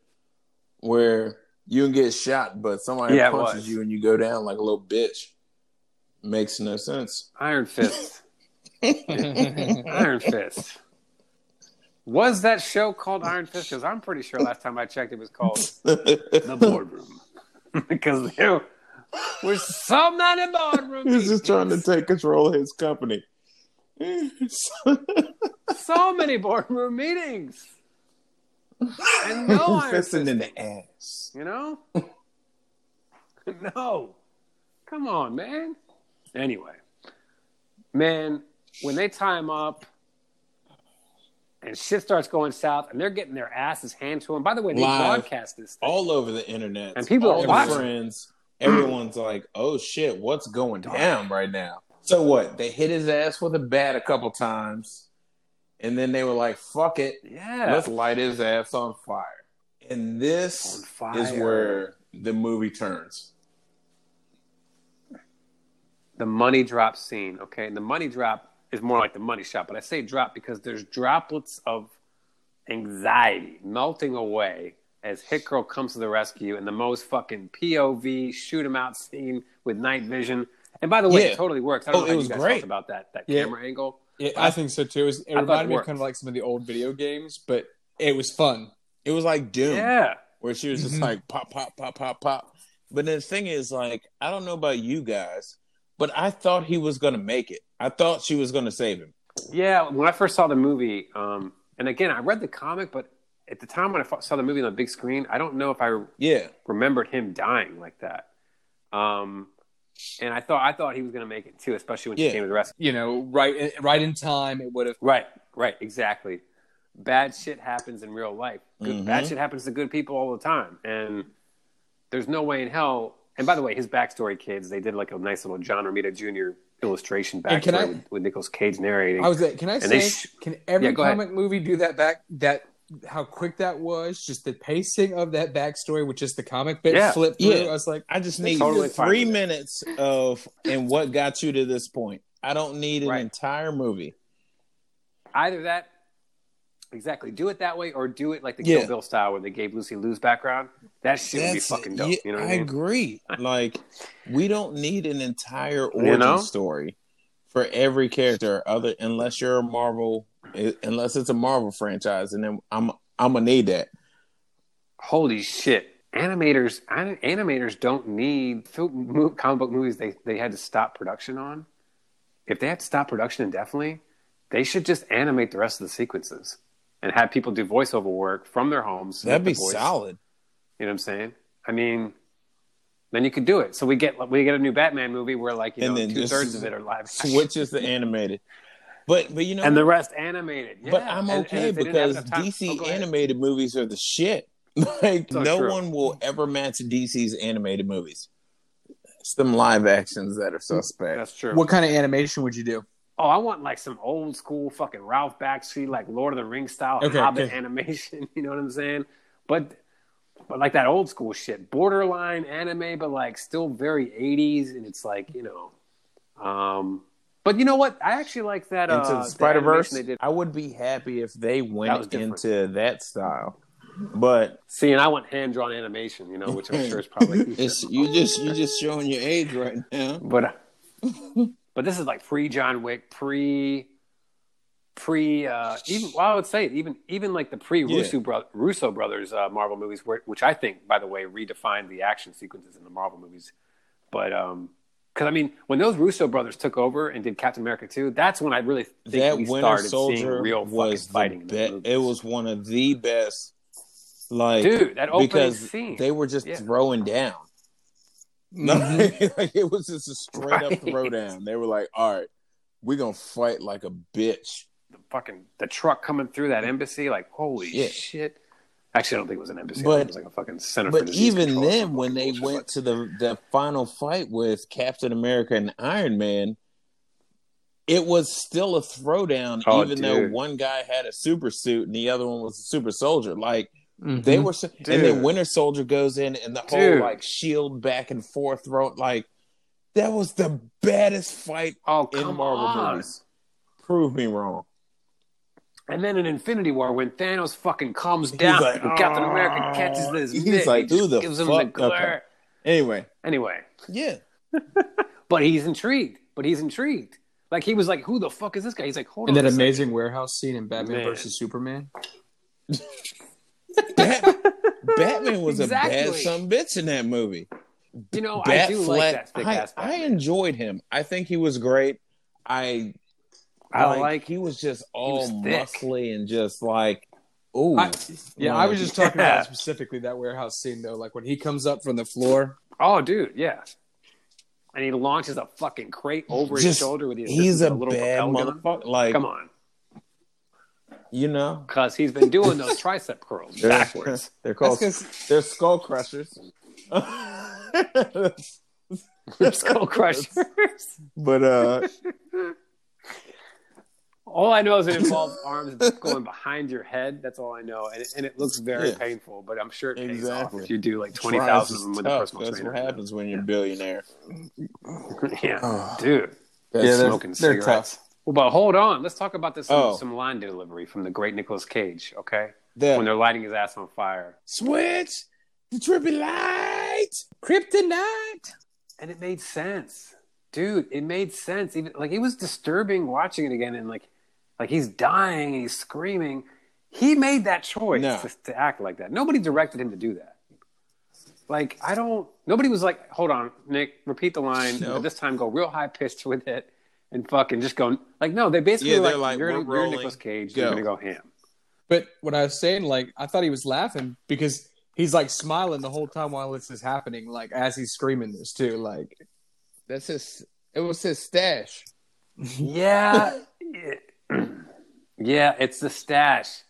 where you can get shot, but somebody punches you and you go down like a little bitch. Makes no sense. Iron Fist. Iron Fist. Was that show called Iron Fist? Because I'm pretty sure last time I checked it was called The Boardroom. Because there was so many boardroom meetings. He's just trying to take control of his company. So many boardroom meetings. And no Iron Fist. In the ass. You know? No. Come on, man. Anyway. Man, when they tie him up, and shit starts going south, and they're getting their asses handed to them. By the way, they broadcast this thing all over the internet, and people are watching. Friends, everyone's like, "Oh shit, what's going down right now?" So what? They hit his ass with a bat a couple times, and then they were like, "Fuck it, let's light his ass on fire." And this is where the movie turns. The money drop scene, okay? The money drop. Is more like the money shot, but I say drop because there's droplets of anxiety melting away as Hit Girl comes to the rescue in the most fucking POV shoot 'em out scene with night vision. And by the way, it totally works. I don't know how you guys talked about that camera angle. Yeah, I think so too. It reminded me of kind of like some of the old video games, but it was fun. It was like Doom, where she was just like pop, pop, pop, pop, pop. But the thing is, like, I don't know about you guys, but I thought he was gonna make it. I thought she was going to save him. Yeah, when I first saw the movie, and again, I read the comic, but at the time when I saw the movie on the big screen, I don't know if I remembered him dying like that. And I thought he was going to make it too, especially when she came to the rescue. You know, right in time, it would have. Right, exactly. Bad shit happens in real life. Bad shit happens to good people all the time, and there's no way in hell. And by the way, his backstory, kids, they did like a nice little John Romita Jr. illustration backstory with Nicolas Cage narrating. I was like, can I say, can every comic movie do that back? That how quick that was, just the pacing of that backstory, which is the comic bit flipped through. I was like, I just need 3 minutes of and what got you to this point. I don't need an entire movie. Either that, Exactly. Do it that way, or do it like the Kill Bill style where they gave Lucy Liu's background. That shit would be fucking dope. Yeah, you know what I mean? Agree. Like, we don't need an entire origin story for every character, unless you're a Marvel, unless it's a Marvel franchise, and then I'm gonna need that. Holy shit. Animators don't need comic book movies they had to stop production on. If they had to stop production indefinitely, they should just animate the rest of the sequences and have people do voiceover work from their homes. That'd be solid. You know what I'm saying? I mean, then you could do it. So we get a new Batman movie where, like, you know, 2/3 of it are live. Switches to animated. But you know, and the rest animated. Yeah. But I'm okay because DC animated movies are the shit. Like, no one will ever match DC's animated movies. It's them live actions that are suspect. That's true. What kind of animation would you do? Oh, I want, like, some old school fucking Ralph Bakshi, like Lord of the Rings style Hobbit animation. You know what I'm saying? But like that old school shit, borderline anime, but like still very 80s, and it's like, you know, but you know what? I actually like that. Into the Spider-Verse, they did. I would be happy if they went into that style. But see, and I want hand-drawn animation, you know, which I'm sure is probably you're just showing your age right now. But this is like pre John Wick, I would say even like the pre Russo brothers Marvel movies, which I think, by the way, redefined the action sequences in the Marvel movies. But because I mean, when those Russo brothers took over and did Captain America 2, that's when I really think that we started seeing real fucking fighting. It was one of the best. Like, dude, that opening scene. They were just throwing down. Like, it was just a straight up throwdown. They were like, all right, we're going to fight like a bitch. The truck coming through that embassy, like, holy shit. Actually, I don't think it was an embassy. But, it was like a fucking center for disease control. But even then, when they went to the final fight with Captain America and Iron Man, it was still a throwdown, though one guy had a super suit and the other one was a super soldier. Like, they were, and then Winter Soldier goes in, and the whole like shield back and forth throw. Like, that was the baddest fight in Marvel movies. Prove me wrong. And then in Infinity War, when Thanos fucking comes down, like, and Captain America catches this. He's like, who the fuck? Okay. Anyway, yeah. But he's intrigued. Like, he was like, who the fuck is this guy? He's like, hold on. And that amazing warehouse scene in Batman versus Superman. Batman was a bad son bitch in that movie. You know, I do like that thick-ass Batman. I enjoyed him. I think he was great. I he was just all muscly and just like, ooh. I was just talking about specifically that warehouse scene, though. Like, when he comes up from the floor. Oh, dude, yeah. And he launches a fucking crate over his shoulder with his little bad motherfucker. Like, come on. You know, because he's been doing those tricep curls backwards. They're skull crushers. They're skull crushers. But all I know is it involves arms going behind your head. That's all I know, and it looks very painful. But I'm sure it pays off if you do like 20,000 of them with a personal trainer. That's what happens when you're a billionaire. Dude. Smoking cigarettes. They're tough. Well, but hold on. Let's talk about this some line delivery from the great Nicolas Cage, okay? When they're lighting his ass on fire. Switch! The triple light! Kryptonite! And it made sense. Dude, it made sense. Even like, it was disturbing watching it again, and like he's dying, and he's screaming. He made that choice to act like that. Nobody directed him to do that. Like, nobody was like, hold on, Nick, repeat the line, but this time go real high-pitched with it. And fucking just go, like, no, they basically were like, you're Nicolas Cage, you're going to go ham. But what I was saying, like, I thought he was laughing because he's, like, smiling the whole time while this is happening, like, as he's screaming this, too. Like, it was his stash. Yeah. It's the stash.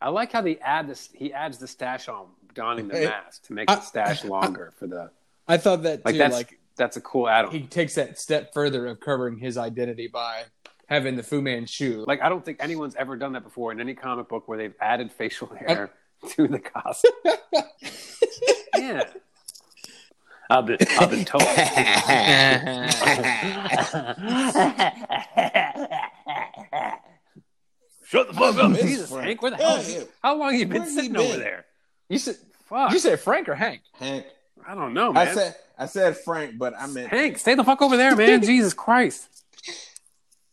I like how he adds the stash on donning the mask to make the stash longer for the. I thought that, too, like. That's a cool add-on. He takes that step further of covering his identity by having the Fu Manchu. Like, I don't think anyone's ever done that before in any comic book where they've added facial hair to the costume. Yeah. I've been told. Shut the fuck up. Jesus, Frank. Where the hell are you? How long have you been sitting over there? You said, fuck. You said Frank or Hank? Hank. I don't know, man. I said Frank, but I meant Hank. Stay the fuck over there, man. Jesus Christ.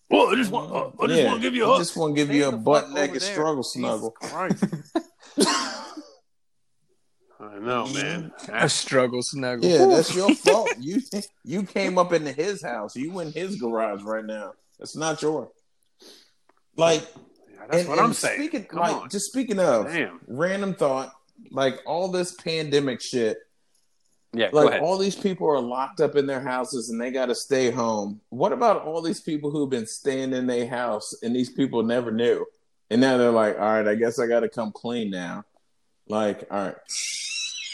Well, I just want to give you a hug. I just want to give you a butt-naked struggle snuggle. Jesus Christ. I know, man. A struggle snuggle. Yeah, that's your fault. You came up into his house. You in his garage right now. That's not yours. Like, yeah, that's what I'm saying. Speaking of, damn. Random thought, like all this pandemic shit. Yeah, like all these people are locked up in their houses and they got to stay home. What about all these people who've been staying in their house and these people never knew? And now they're like, all right, I guess I got to come clean now. Like, all right.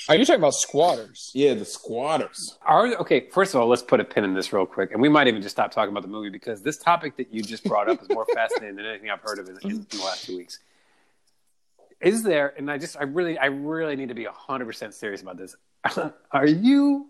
Are you talking about squatters? Yeah, the squatters. Okay, first of all, let's put a pin in this real quick. And we might even just stop talking about the movie because this topic that you just brought up is more fascinating than anything I've heard of in the last 2 weeks. Is there, and I really need to be 100% serious about this. Are you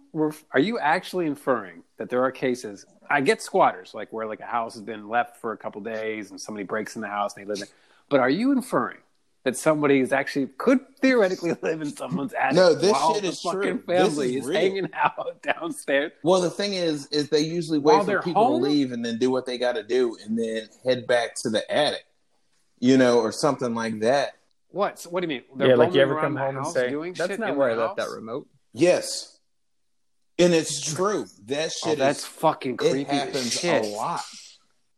actually inferring that there are cases? I get squatters, like where like a house has been left for a couple days and somebody breaks in the house and they live in. But are you inferring that somebody is actually could theoretically live in someone's attic? No, this shit is true. Fucking family is hanging out downstairs. Well, the thing is they usually wait for people to leave and then do what they got to do and then head back to the attic, you know, or something like that. What? So what do you mean? They're like you ever come home and say, "That's not where I left that remote." Yes, and it's true. That shit is fucking creepy. It happens a lot.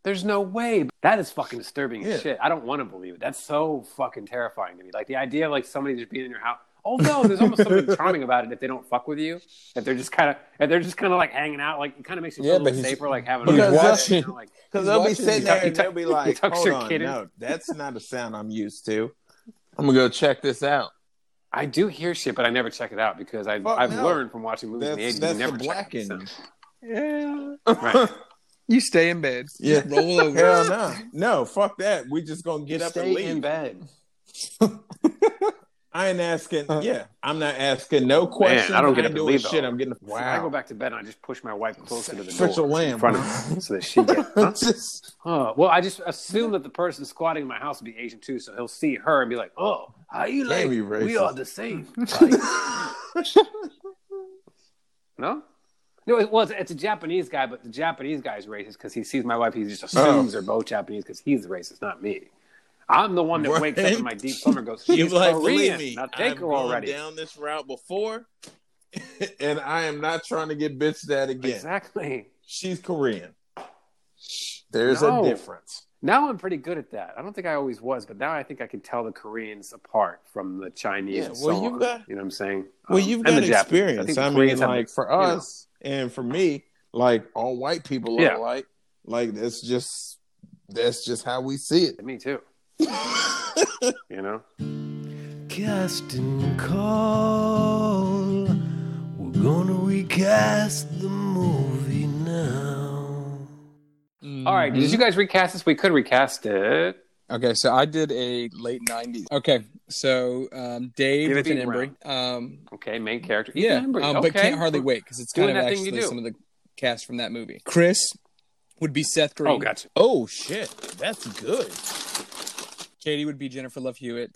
There's no way. That is fucking disturbing as shit. I don't want to believe it. That's so fucking terrifying to me. Like the idea of like somebody just being in your house. Although there's almost something charming about it if they don't fuck with you. If they're just kind of like hanging out, like it kind of makes you feel a little safer, like having a watching. Because they'll be sitting there and they'll be like, "Hold on, no, that's not a sound I'm used to. I'm going to go check this out." I do hear shit, but I never check it out because I've learned from watching movies in the 80s. That's never the blackened. Yeah. Right. You stay in bed. Yeah. Roll over. Hell no. No, fuck that. We just going to get up and leave. Stay in bed. I ain't asking. Yeah. I'm not asking no questions. Man, I don't get up and leave. Shit, I'm getting wow. So I go back to bed and I just push my wife closer to the door. Such a lamb. In front of me so that she gets. Huh? Well, I just assume that the person squatting in my house would be Asian too, so he'll see her and be like, "Oh, how you like? We are the same." Like, no? No, well, it's a Japanese guy, but the Japanese guy's racist because he sees my wife. He just assumes they're both Japanese because he's racist, not me. I'm the one that wakes up in my deep slumber and goes, "She's like, Korean. Me, now take I've her already." I've gone down this route before, and I am not trying to get bitched at again. Exactly. She's Korean. There's a difference. Now I'm pretty good at that. I don't think I always was, but now I think I can tell the Koreans apart from the Chinese and so on. You know what I'm saying? Well, you've got experience. I mean, like for us and for me, like all white people are alike. Like that's just how we see it. Me too. You know, casting call. We're gonna recast the movie now. All right, did you guys recast this? We could recast it. Okay, so I did a late 90s. Okay, so Dave with an Embry. Okay, main character. Yeah, but can't hardly wait because it's kind of actually some of the cast from that movie. Chris would be Seth Green. Oh, gotcha. Oh shit, that's good. Katie would be Jennifer Love Hewitt.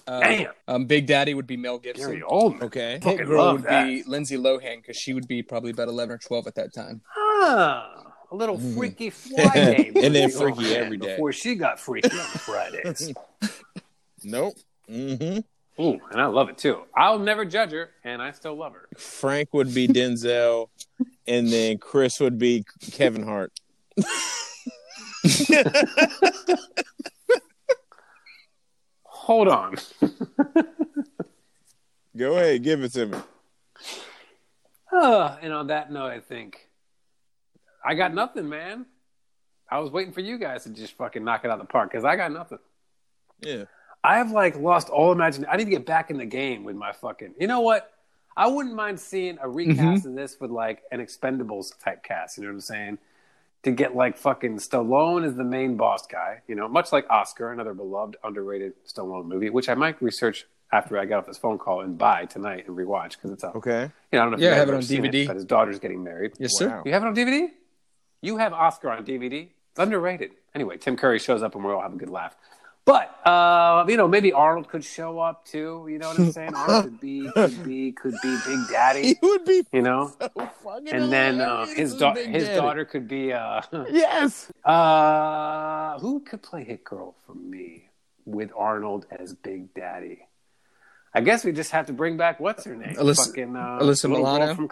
Big Daddy would be Mel Gibson. Gary Oldman. Okay. Hit Girl would be Lindsay Lohan because she would be probably about 11 or 12 at that time. Ah, a little Freaky Friday. And then Freaky every day. Before she got Freaky on Fridays. Nope. Mm-hmm. Ooh, and I love it too. I'll never judge her, and I still love her. Frank would be Denzel, and then Chris would be Kevin Hart. Hold on. Go ahead, give it to me. And on that note, I think I got nothing, man. I was waiting for you guys to just fucking knock it out of the park because I got nothing. Yeah. I have like lost all imagination. I need to get back in the game with my fucking. You know what? I wouldn't mind seeing a recast of this with like an Expendables type cast. You know what I'm saying? To get like fucking Stallone as the main boss guy, you know, much like Oscar, another beloved, underrated Stallone movie, which I might research after I get off this phone call and buy tonight and rewatch because it's up. Okay. You know, I don't know if you have it on DVD. It, but his daughter's getting married. Yes, sir. You have it on DVD? You have Oscar on DVD? It's underrated. Anyway, Tim Curry shows up and we'll all have a good laugh. But, you know, maybe Arnold could show up, too. You know what I'm saying? Arnold could be Big Daddy. He would be, you know? So fucking and then his daughter could be... yes! Who could play Hit Girl for me with Arnold as Big Daddy? I guess we just have to bring back what's her name? Alyssa Milano.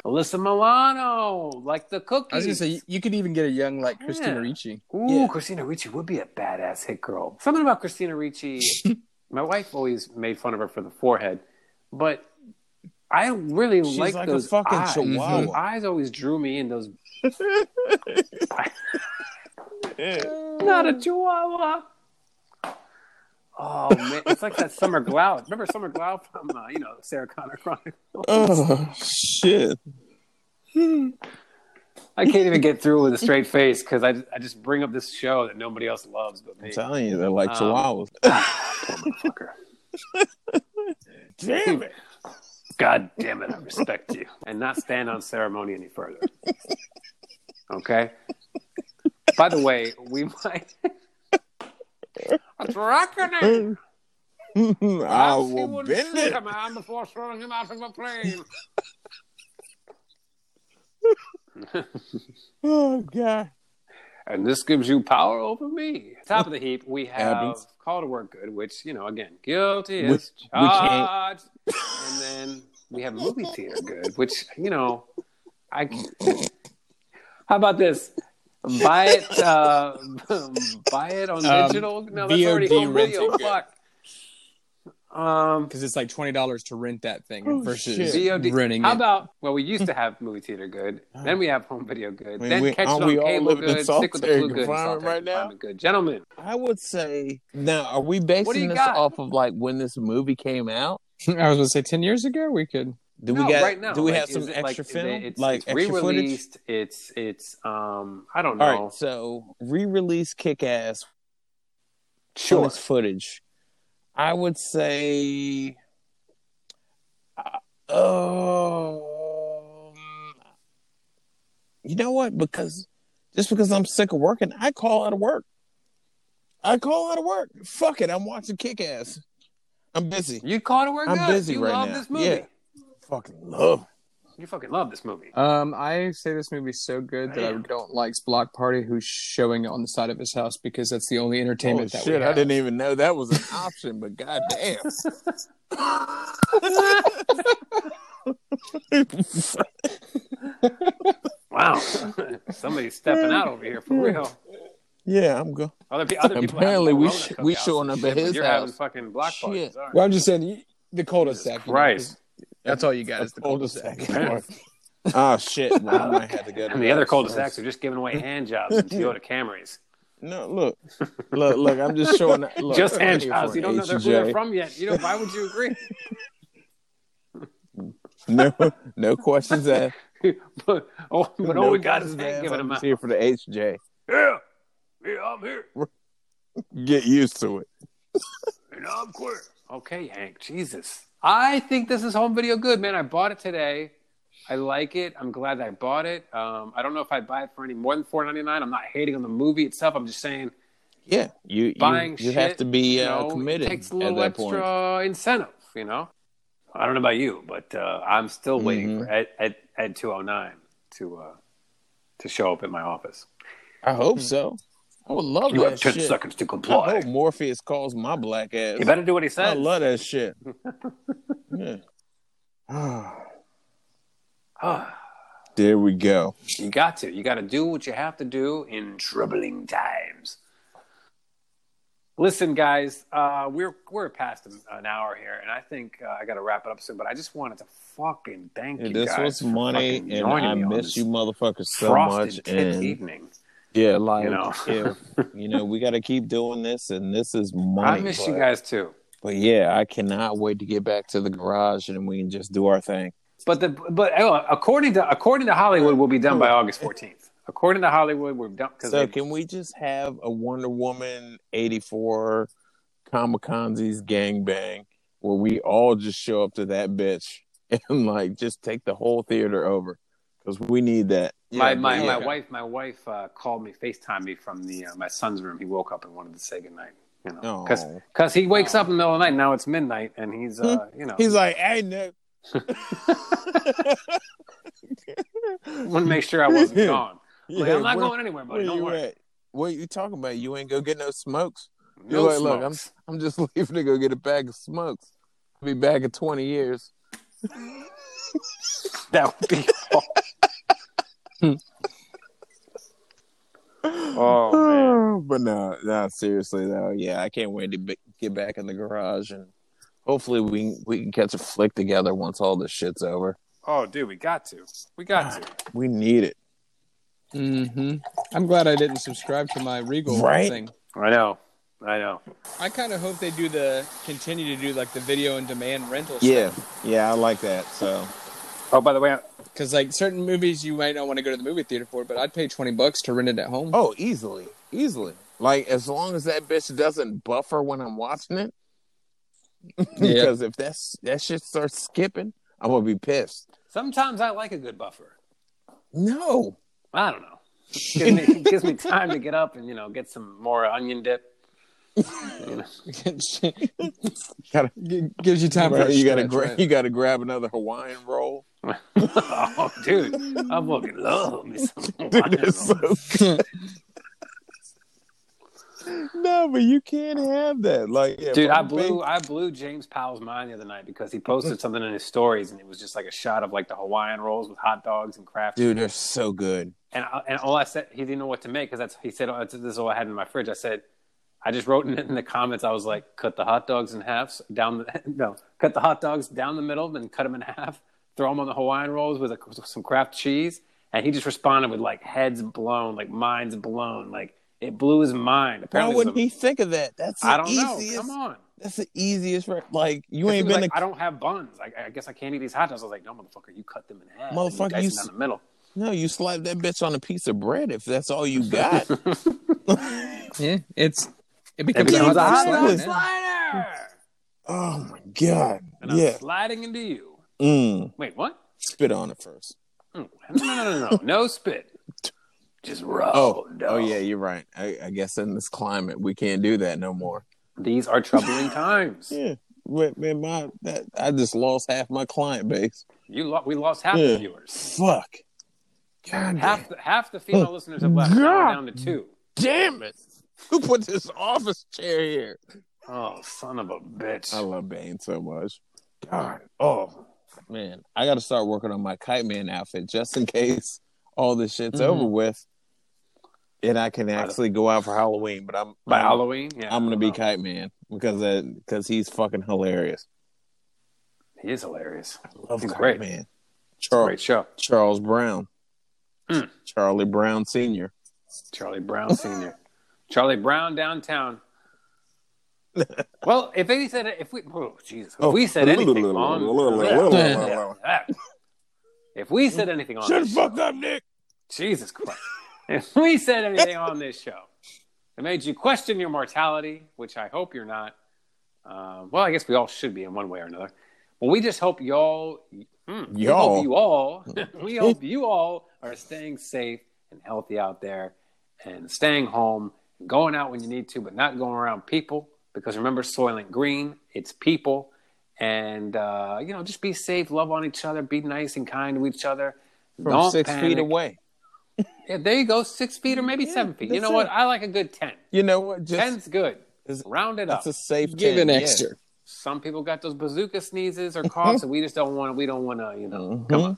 Alyssa Milano, like the cookies. I was going to say, you could even get a young, like, Christina Ricci. Ooh, yeah. Christina Ricci would be a badass Hit Girl. Something about Christina Ricci, my wife always made fun of her for the forehead, but I really like those a fucking eyes. Chihuahua. Those eyes always drew me in those. Not a chihuahua. Oh, man. It's like that Summer Glau. Remember Summer Glau from, you know, Sarah Connor Chronicles? Oh, shit. I can't even get through with a straight face because I just bring up this show that nobody else loves but me. I'm telling you, they're like chihuahuas. Poor motherfucker. Damn it. God damn it, I respect you. And not stand on ceremony any further. Okay? By the way, we might... It's reckoning. I will bend it. A man before throwing him out of a plane. Oh God! And this gives you power over me. Top of the heap, we have Abby's Call to Work Good, which, you know, again, guilty as charged. And then we have Movie Theater Good, which, you know, I. How about this? Buy it on digital. No, that's already home video. Fuck. Because it's like $20 to rent that thing versus VOD. Renting. How about? Well, we used to have Movie Theater Good. Then we have home video good. Then catch it on cable good. Stick with the flu good. Right now, good gentlemen. I would say now. Are we basing this off of like when this movie came out? I was gonna say 10 years ago. We could. Right now, do we have some extra film? It's re-released. Footage? It's I don't know. All right, so re-release Kick-Ass. Sure. Footage. I would say. You know what? Because I'm sick of working, I call out of work. Fuck it, I'm watching Kick-Ass. I'm busy. You call out of work? I'm busy right now. You love this movie. Yeah. You fucking love this movie. I say this movie's so good that I don't like Block Party, who's showing it on the side of his house because that's the only entertainment that we have. I didn't even know that was an option, but goddamn. Wow. Somebody's stepping out over here for real. Yeah, I'm good. Other people apparently we showing up at his house. Having fucking Block Parties. Right. Well, I'm just saying, the cul-de-sac. Right. That's all you got is the cul-de-sac. Oh, shit. No, I had to go to and the other cul-de-sacs are just giving away hand jobs in Toyota Camrys. No, look, I'm just showing that. Look, just hand jobs. You don't know who they're from yet. You know, why would you agree? No questions asked. But all we got is that giving them out. Here for the HJ. Yeah, I'm here. Get used to it. And I'm queer. Okay, Hank. Jesus. I think this is home video good, man. I bought it today. I like it. I'm glad that I bought it. I don't know if I'd buy it for any more than $4.99. I'm not hating on the movie itself. I'm just saying, yeah, you have to be committed. It takes a little extra incentive, you know. I don't know about you, but I'm still waiting for Ed 209 to show up at my office. I hope so. I would love you that shit. You have 10 seconds to comply. I hope Morpheus calls my black ass. You better do what he says. I love that shit. Yeah. There we go. You got to. You got to do what you have to do in troubling times. Listen, guys, we're past an hour here, and I think I got to wrap it up soon. But I just wanted to fucking thank you guys. This was money, and I miss you motherfuckers so much. And evening. Yeah, like, you know, we got to keep doing this, and this is money. I miss you guys, too. But, yeah, I cannot wait to get back to the garage, and we can just do our thing. But according to Hollywood, we'll be done by August 14th. According to Hollywood, we're done. So can we just have a Wonder Woman 84 Kamikazes gangbang where we all just show up to that bitch and, like, just take the whole theater over? Because we need that. My wife called me, FaceTimed me from my son's room. He woke up and wanted to say goodnight. You know, because he wakes up in the middle of the night. Now it's midnight, and he's you know, he's like, "Hey, Nick." Want to make sure I wasn't gone. Like, yeah, I'm not going anywhere, buddy. Don't worry. At? What are you talking about? You ain't go get no smokes. No like, smokes. Look, I'm just leaving to go get a bag of smokes. I'll be back in 20 years. That would be awful. Oh man! But no, seriously though, yeah, I can't wait to get back in the garage, and hopefully we can catch a flick together once all this shit's over. Oh, dude, we got to. We need it. Mm-hmm. I'm glad I didn't subscribe to my Regal thing. I know. I kind of hope they do continue to do like the video on demand rental. Yeah, stuff. Yeah, I like that. So. Oh, by the way, because like certain movies you might not want to go to the movie theater for, but I'd pay $20 to rent it at home. Oh, easily. Like as long as that bitch doesn't buffer when I'm watching it. Yeah. Because if that shit starts skipping, I'm gonna be pissed. Sometimes I like a good buffer. No, I don't know. It gives me time to get up and get some more onion dip. Gives you time for you gotta grab another Hawaiian roll. Oh, dude, I'm fucking love me some Hawaiian rolls. So no, but you can't have that. Like, yeah, dude, I blew James Powell's mind the other night because he posted something in his stories, and it was just like a shot of like the Hawaiian rolls with hot dogs and Kraft. Dude, they're so good. And all I said, he didn't know what to make because he said this is all I had in my fridge. I said. I just wrote in the comments, I was like, cut the hot dogs in half, cut the hot dogs down the middle, then cut them in half, throw them on the Hawaiian rolls with some Kraft cheese, and he just responded with like heads blown, like minds blown, like it blew his mind. Apparently, why wouldn't he think of that? I don't know. Come on, that's the easiest. Like you ain't been. Like, I don't have buns. I guess I can't eat these hot dogs. I was like, no, motherfucker, you cut them in half, motherfucker, you down the middle. No, you slide that bitch on a piece of bread if that's all you got. Yeah, It becomes a slider. Oh my god! And I'm sliding into you. Wait, what? Spit on it first. No. No spit. Just rub. Oh, yeah, you're right. I guess in this climate, we can't do that no more. These are troubling times. Yeah, man, I just lost half my client base. We lost half the viewers. Fuck. God, half the female listeners have left. Now we're down to 2. Damn it. Who put this office chair here? Oh, son of a bitch. I love Bane so much. God. Oh, man. I got to start working on my Kite Man outfit just in case all this shit's over with and I can actually go out for Halloween. But Halloween? Yeah, I'm going to be Kite Man because he's fucking hilarious. He is hilarious. I love Kite Man. Great show. Charles Brown. Charlie Brown Sr. Charlie Brown downtown. Well, if we said anything on this show. Shut the fuck up, Nick. Jesus Christ. If we said anything on this show that made you question your mortality, which I hope you're not. Well, I guess we all should be in one way or another. Well, we just hope we hope you all are staying safe and healthy out there and staying home. Going out when you need to, but not going around people. Because remember, soil and green, it's people. And, just be safe, love on each other, be nice and kind to each other. From Don't 6 panic. Feet away. Yeah, there you go, 6 feet or maybe 7 feet. You know what? I like a good 10. You know what? 10's good. Round it up. It's a safe 10. Give an extra. Some people got those bazooka sneezes or coughs, and we just don't want to, come on.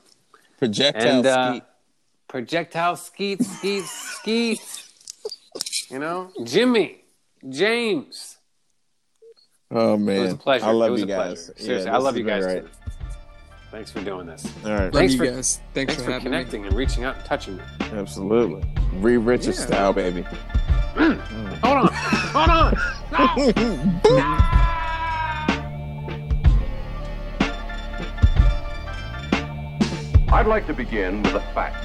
Projectile skeets. Jimmy, James. Oh, man. It was a pleasure. I love you guys. Seriously, I love you guys, too. Thanks for doing this. All right. Thanks for connecting and reaching out and touching me. Absolutely. Ree Richards style, baby. Hold on. No. No. I'd like to begin with a fact.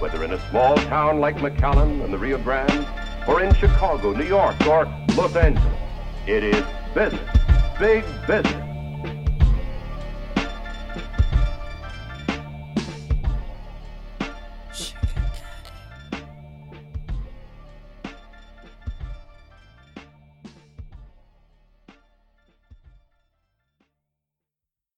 Whether in a small town like McAllen and the Rio Grande, or in Chicago, New York, or Los Angeles, it is business, big business.